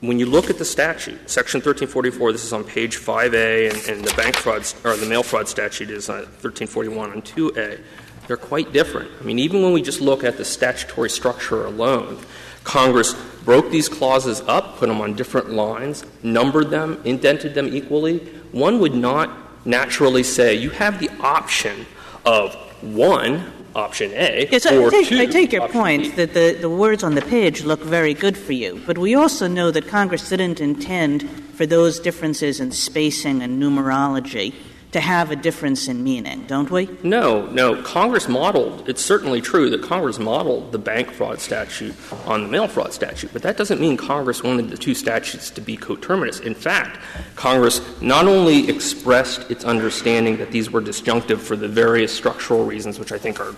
when you look at the statute, Section 1344, this is on page 5A, and the bank fraud or the mail fraud statute is 1341 and 2A. They're quite different. I mean, even when we just look at the statutory structure alone, Congress broke these clauses up, put them on different lines, numbered them, indented them equally. One would not naturally say you have the option of 1, option A, yes, or I take your point that the words on the page look very good for you, but we also know that Congress didn't intend for those differences in spacing and numerology to have a difference in meaning, don't we? No. Congress modeled — it's certainly true that Congress modeled the bank fraud statute on the mail fraud statute, but that doesn't mean Congress wanted the two statutes to be coterminous. In fact, Congress not only expressed its understanding that these were disjunctive for the various structural reasons, which I think are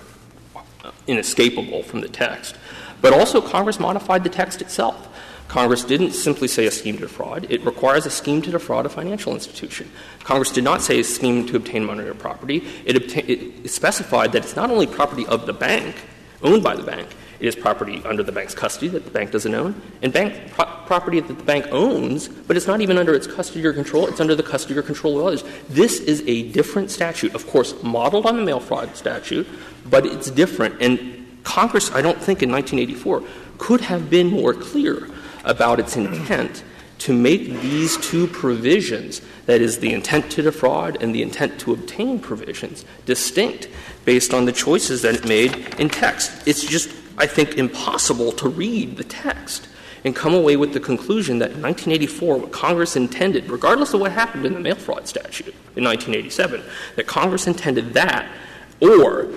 inescapable from the text, but also Congress modified the text itself. Congress didn't simply say a scheme to defraud. It requires a scheme to defraud a financial institution. Congress did not say a scheme to obtain money or property. It specified that it's not only property of the bank, owned by the bank, it is property under the bank's custody that the bank doesn't own, and property that the bank owns, but it's not even under its custody or control. It's under the custody or control of others. This is a different statute, of course, modeled on the mail fraud statute, but it's different. And Congress, I don't think in 1984, could have been more clear about its intent to make these two provisions, that is, the intent to defraud and the intent to obtain provisions, distinct based on the choices that it made in text. It's just, I think, impossible to read the text and come away with the conclusion that in 1984, what Congress intended, regardless of what happened in the mail fraud statute in 1987, that Congress intended that, or,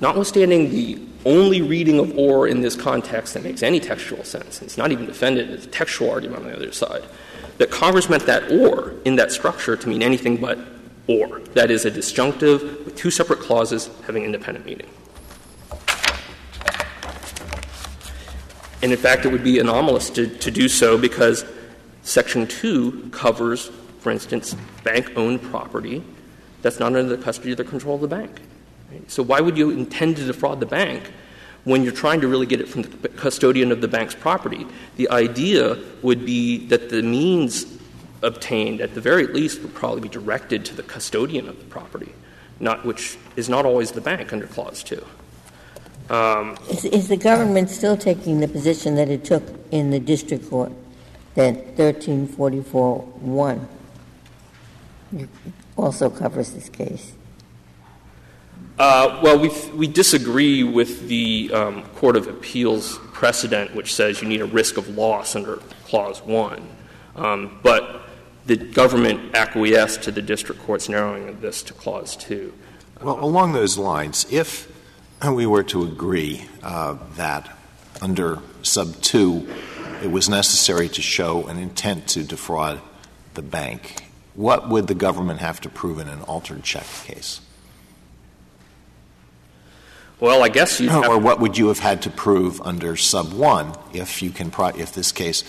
notwithstanding the only reading of or in this context that makes any textual sense, and it's not even defended as a textual argument on the other side, that Congress meant that or in that structure to mean anything but or. That is a disjunctive with two separate clauses having independent meaning. And in fact, it would be anomalous to do so because Section 2 covers, for instance, bank-owned property that's not under the custody or the control of the bank. So why would you intend to defraud the bank when you're trying to really get it from the custodian of the bank's property? The idea would be that the means obtained, at the very least, would probably be directed to the custodian of the property, which is not always the bank under Clause 2. Is the government still taking the position that it took in the district court, that 1344-1 also covers this case? Well, we disagree with the Court of Appeals precedent, which says you need a risk of loss under Clause 1. But the government acquiesced to the district court's narrowing of this to Clause 2. Well, along those lines, if we were to agree that under Sub 2 it was necessary to show an intent to defraud the bank, what would the government have to prove in an altered check case? Well, I guess you or what would you have had to prove under Sub 1 if this case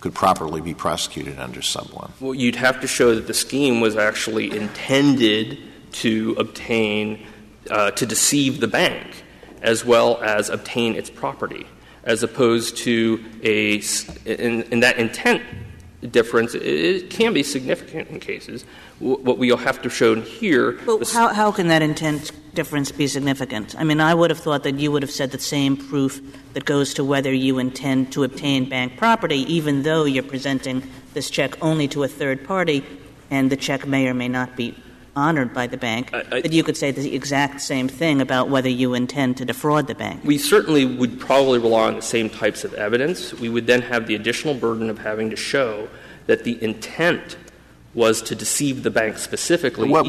could properly be prosecuted under Sub 1? Well, you'd have to show that the scheme was actually intended to obtain to deceive the bank as well as obtain its property, as opposed to and that intent difference. It can be significant in cases. What we'll have to show here. But how can that intent difference be significant? I mean, I would have thought that you would have said the same proof that goes to whether you intend to obtain bank property, even though you're presenting this check only to a third party and the check may or may not be honored by the bank, that you could say the exact same thing about whether you intend to defraud the bank. We certainly would probably rely on the same types of evidence. We would then have the additional burden of having to show that the intent was to deceive the bank specifically. What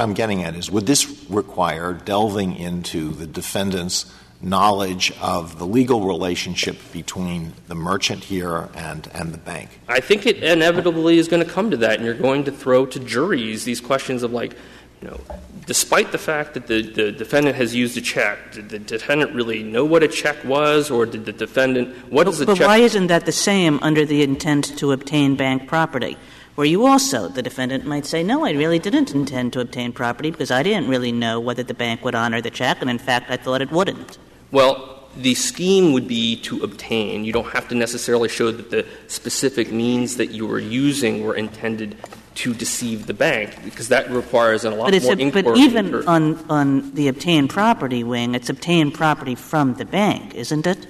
I'm getting at is, would this require delving into the defendant's knowledge of the legal relationship between the merchant here and the bank? I think it inevitably is going to come to that, and you're going to throw to juries these questions of, like, you know, despite the fact that the defendant has used a check, did the defendant really know what a check was, or did the defendant — what is a check? But why isn't that the same under the intent to obtain bank property? Where you also, the defendant might say, no, I really didn't intend to obtain property because I didn't really know whether the bank would honor the check, and in fact, I thought it wouldn't. Well, the scheme would be to obtain. You don't have to necessarily show that the specific means that you were using were intended to deceive the bank, because that requires a lot more inquiry. But even on the obtain property wing, it's obtain property from the bank, isn't it?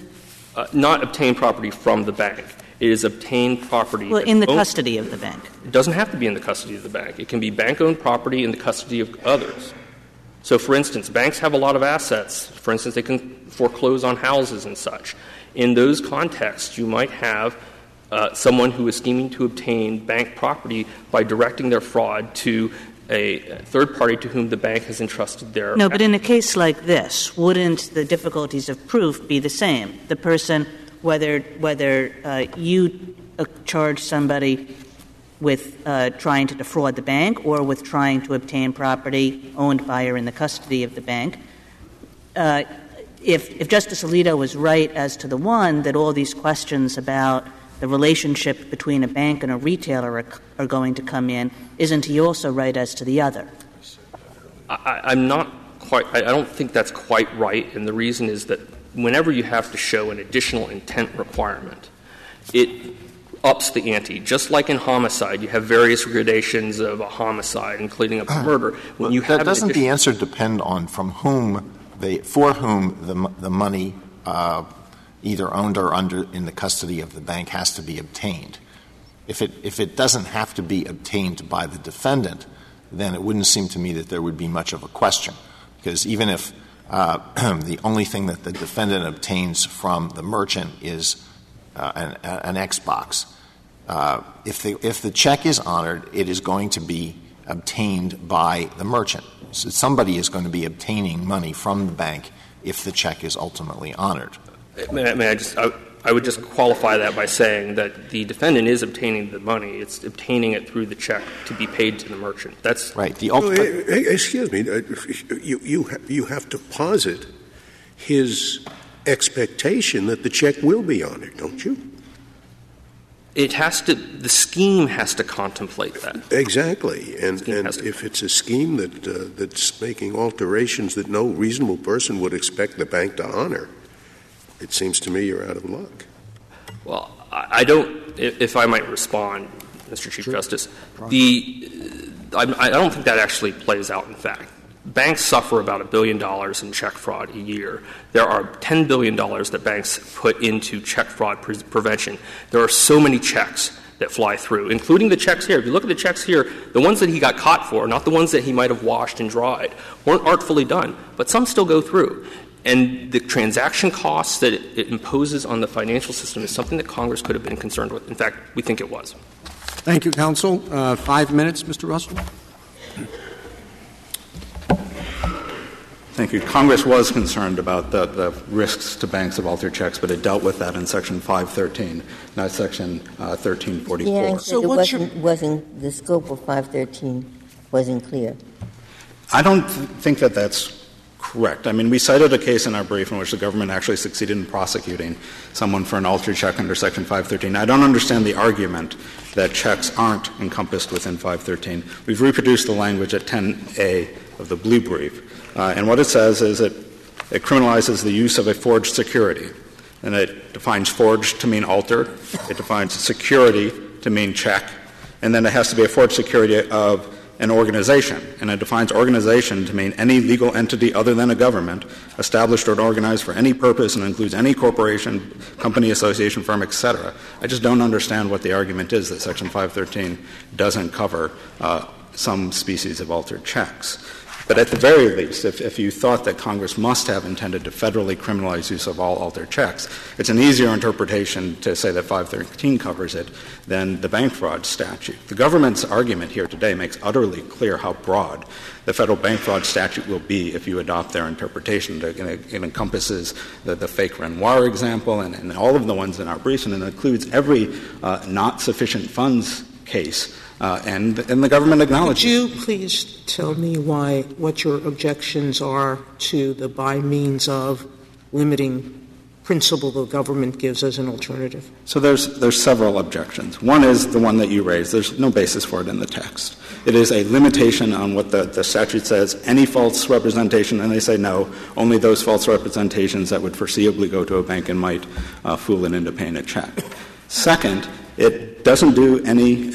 Not obtain property from the bank. It is obtained property. Well, in the custody of the bank. It doesn't have to be in the custody of the bank. It can be bank-owned property in the custody of others. So, for instance, banks have a lot of assets. For instance, they can foreclose on houses and such. In those contexts, you might have someone who is scheming to obtain bank property by directing their fraud to a third party to whom the bank has entrusted their— No, but in a case like this, wouldn't the difficulties of proof be the same? The person, whether you charge somebody with trying to defraud the bank or with trying to obtain property owned by or in the custody of the bank, if Justice Alito was right as to the one that all these questions about the relationship between a bank and a retailer are going to come in, isn't he also right as to the other? I'm not quite — I don't think that's quite right, and the reason is that whenever you have to show an additional intent requirement, it ups the ante. Just like in homicide, you have various gradations of a homicide, including a murder. When you have doesn't the answer depend on from whom the money either owned or under in the custody of the bank has to be obtained? If it doesn't have to be obtained by the defendant, then it wouldn't seem to me that there would be much of a question, because even if the only thing that the defendant obtains from the merchant is an Xbox, if the check is honored, it is going to be obtained by the merchant. So somebody is going to be obtaining money from the bank if the check is ultimately honored. I would just qualify that by saying that the defendant is obtaining the money. It's obtaining it through the check to be paid to the merchant. That's right. Excuse me. You have to posit his expectation that the check will be honored, don't you? It has to — the scheme has to contemplate that. Exactly. And if it's a scheme that's making alterations that no reasonable person would expect the bank to honor, it seems to me you're out of luck. Well, I don't — if I might respond, Mr. Chief Justice, I don't think that actually plays out in fact. Banks suffer about $1 billion in check fraud a year. There are $10 billion that banks put into check fraud prevention. There are so many checks that fly through, including the checks here. If you look at the checks here, the ones that he got caught for, not the ones that he might have washed and dried, weren't artfully done, but some still go through. And the transaction costs that it imposes on the financial system is something that Congress could have been concerned with. In fact, we think it was. Thank you, counsel. 5 minutes, Mr. Russell. Thank you. Congress was concerned about the risks to banks of altered checks, but it dealt with that in Section 513, not Section 1344. Yeah, so wasn't the scope of 513 wasn't clear. I don't think that that's correct. I mean, we cited a case in our brief in which the government actually succeeded in prosecuting someone for an altered check under Section 513. I don't understand the argument that checks aren't encompassed within 513. We've reproduced the language at 10A of the blue brief. And what it says is it criminalizes the use of a forged security. And it defines forged to mean altered. It defines security to mean check. And then it has to be a forged security of an organization, and it defines organization to mean any legal entity other than a government established or organized for any purpose and includes any corporation, company, association, firm, et cetera. I just don't understand what the argument is that Section 513 doesn't cover some species of altered checks. But at the very least, if you thought that Congress must have intended to federally criminalize use of all altered checks, it's an easier interpretation to say that 513 covers it than the bank fraud statute. The government's argument here today makes utterly clear how broad the federal bank fraud statute will be if you adopt their interpretation. It encompasses the fake Renoir example and all of the ones in our briefs, and it includes every not sufficient funds case. And the government acknowledges. Could you please tell me what your objections are to the by means of limiting principle the government gives as an alternative? So there's several objections. One is the one that you raised. There's no basis for it in the text. It is a limitation on what the statute says, any false representation, and they say no, only those false representations that would foreseeably go to a bank and might fool it into paying a check. Second, it doesn't do any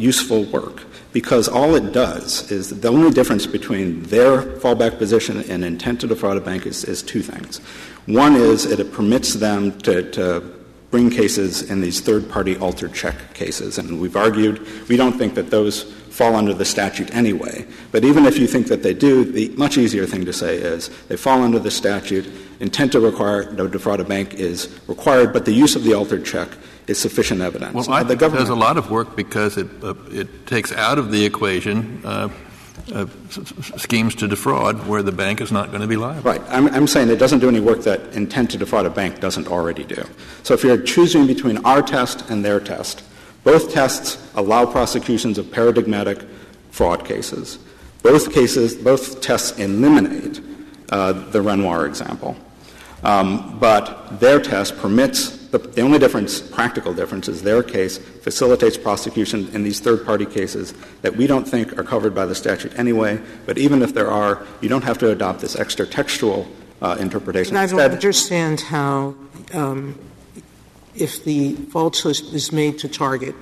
useful work, because all it does is the only difference between their fallback position and intent to defraud a bank is two things. One is it permits them to bring cases in these third-party altered check cases, and we've argued we don't think that those fall under the statute anyway. But even if you think that they do, the much easier thing to say is they fall under the statute. Intent to defraud a bank is required, but the use of the altered check is sufficient evidence. Well, I think it does a lot of work because it takes out of the equation schemes to defraud where the bank is not going to be liable. Right. I'm saying it doesn't do any work that intent to defraud a bank doesn't already do. So if you're choosing between our test and their test, both tests allow prosecutions of paradigmatic fraud cases. Both tests eliminate the Renoir example. But their test permits the only difference, practical difference, is their case facilitates prosecution in these third-party cases that we don't think are covered by the statute anyway. But even if there are, you don't have to adopt this extra textual interpretation. And I don't understand how, if the falsehood is made to target,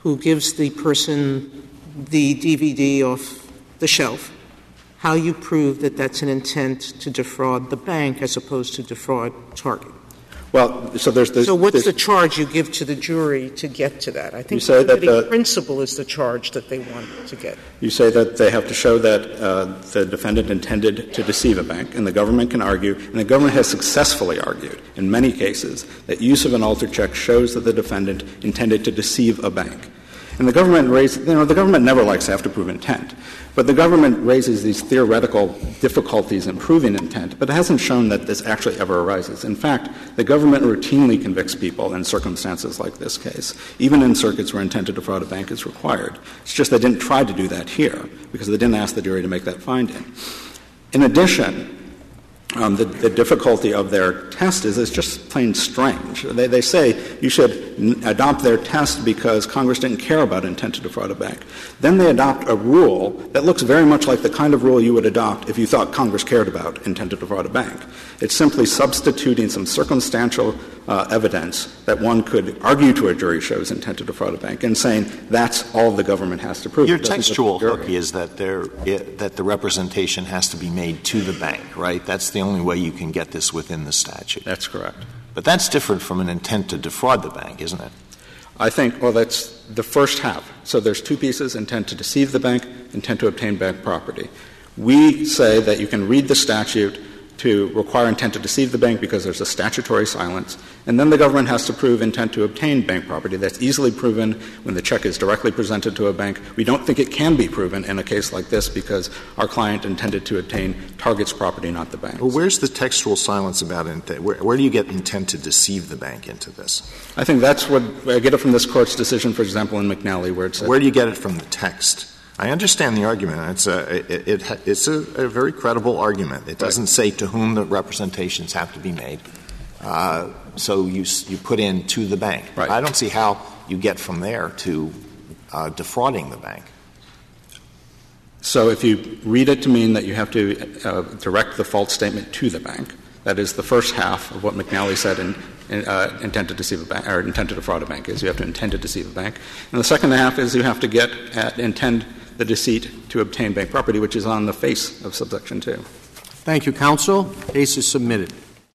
who gives the person the DVD off the shelf, how you prove that that's an intent to defraud the bank as opposed to defraud Target. Well, so there's so what's the charge you give to the jury to get to that? I think the principle is the charge that they want to get. You say that they have to show that the defendant intended to deceive a bank, and the government can argue, and the government has successfully argued in many cases, that use of an altered check shows that the defendant intended to deceive a bank. And the government raises — the government never likes to have to prove intent. But the government raises these theoretical difficulties in proving intent, but it hasn't shown that this actually ever arises. In fact, the government routinely convicts people in circumstances like this case, even in circuits where intent to defraud a bank is required. It's just they didn't try to do that here because they didn't ask the jury to make that finding. In addition, the difficulty of their test is it's just plain strange. They say you should adopt their test because Congress didn't care about intent to defraud a bank. Then they adopt a rule that looks very much like the kind of rule you would adopt if you thought Congress cared about intent to defraud a bank. It's simply substituting some circumstantial evidence that one could argue to a jury shows intent to defraud a bank and saying that's all the government has to prove. Your textual hook is that the representation has to be made to the bank, right? That's the only way you can get this within the statute. That's correct. But that's different from an intent to defraud the bank, isn't it? I think, well, that's the first half. So there's two pieces, intent to deceive the bank, intent to obtain bank property. We say that you can read the statute to require intent to deceive the bank because there's a statutory silence, and then the government has to prove intent to obtain bank property. That's easily proven when the check is directly presented to a bank. We don't think it can be proven in a case like this because our client intended to obtain Target's property, not the bank. Well, where's the textual silence about intent? Where do you get intent to deceive the bank into this? I think that's what I get it from this Court's decision, for example, in McNally, where it says — Where do you get it from the text? I understand the argument. It's a very credible argument. It doesn't say to whom the representations have to be made. So you put in to the bank. Right. I don't see how you get from there to defrauding the bank. So if you read it to mean that you have to direct the false statement to the bank, that is the first half of what McNally said in intent to deceive a bank, or intent to defraud a bank, is you have to intend to deceive a bank. And the second half is you have to get at intend the deceit to obtain bank property, which is on the face of subsection 2. Thank you, counsel. Case is submitted.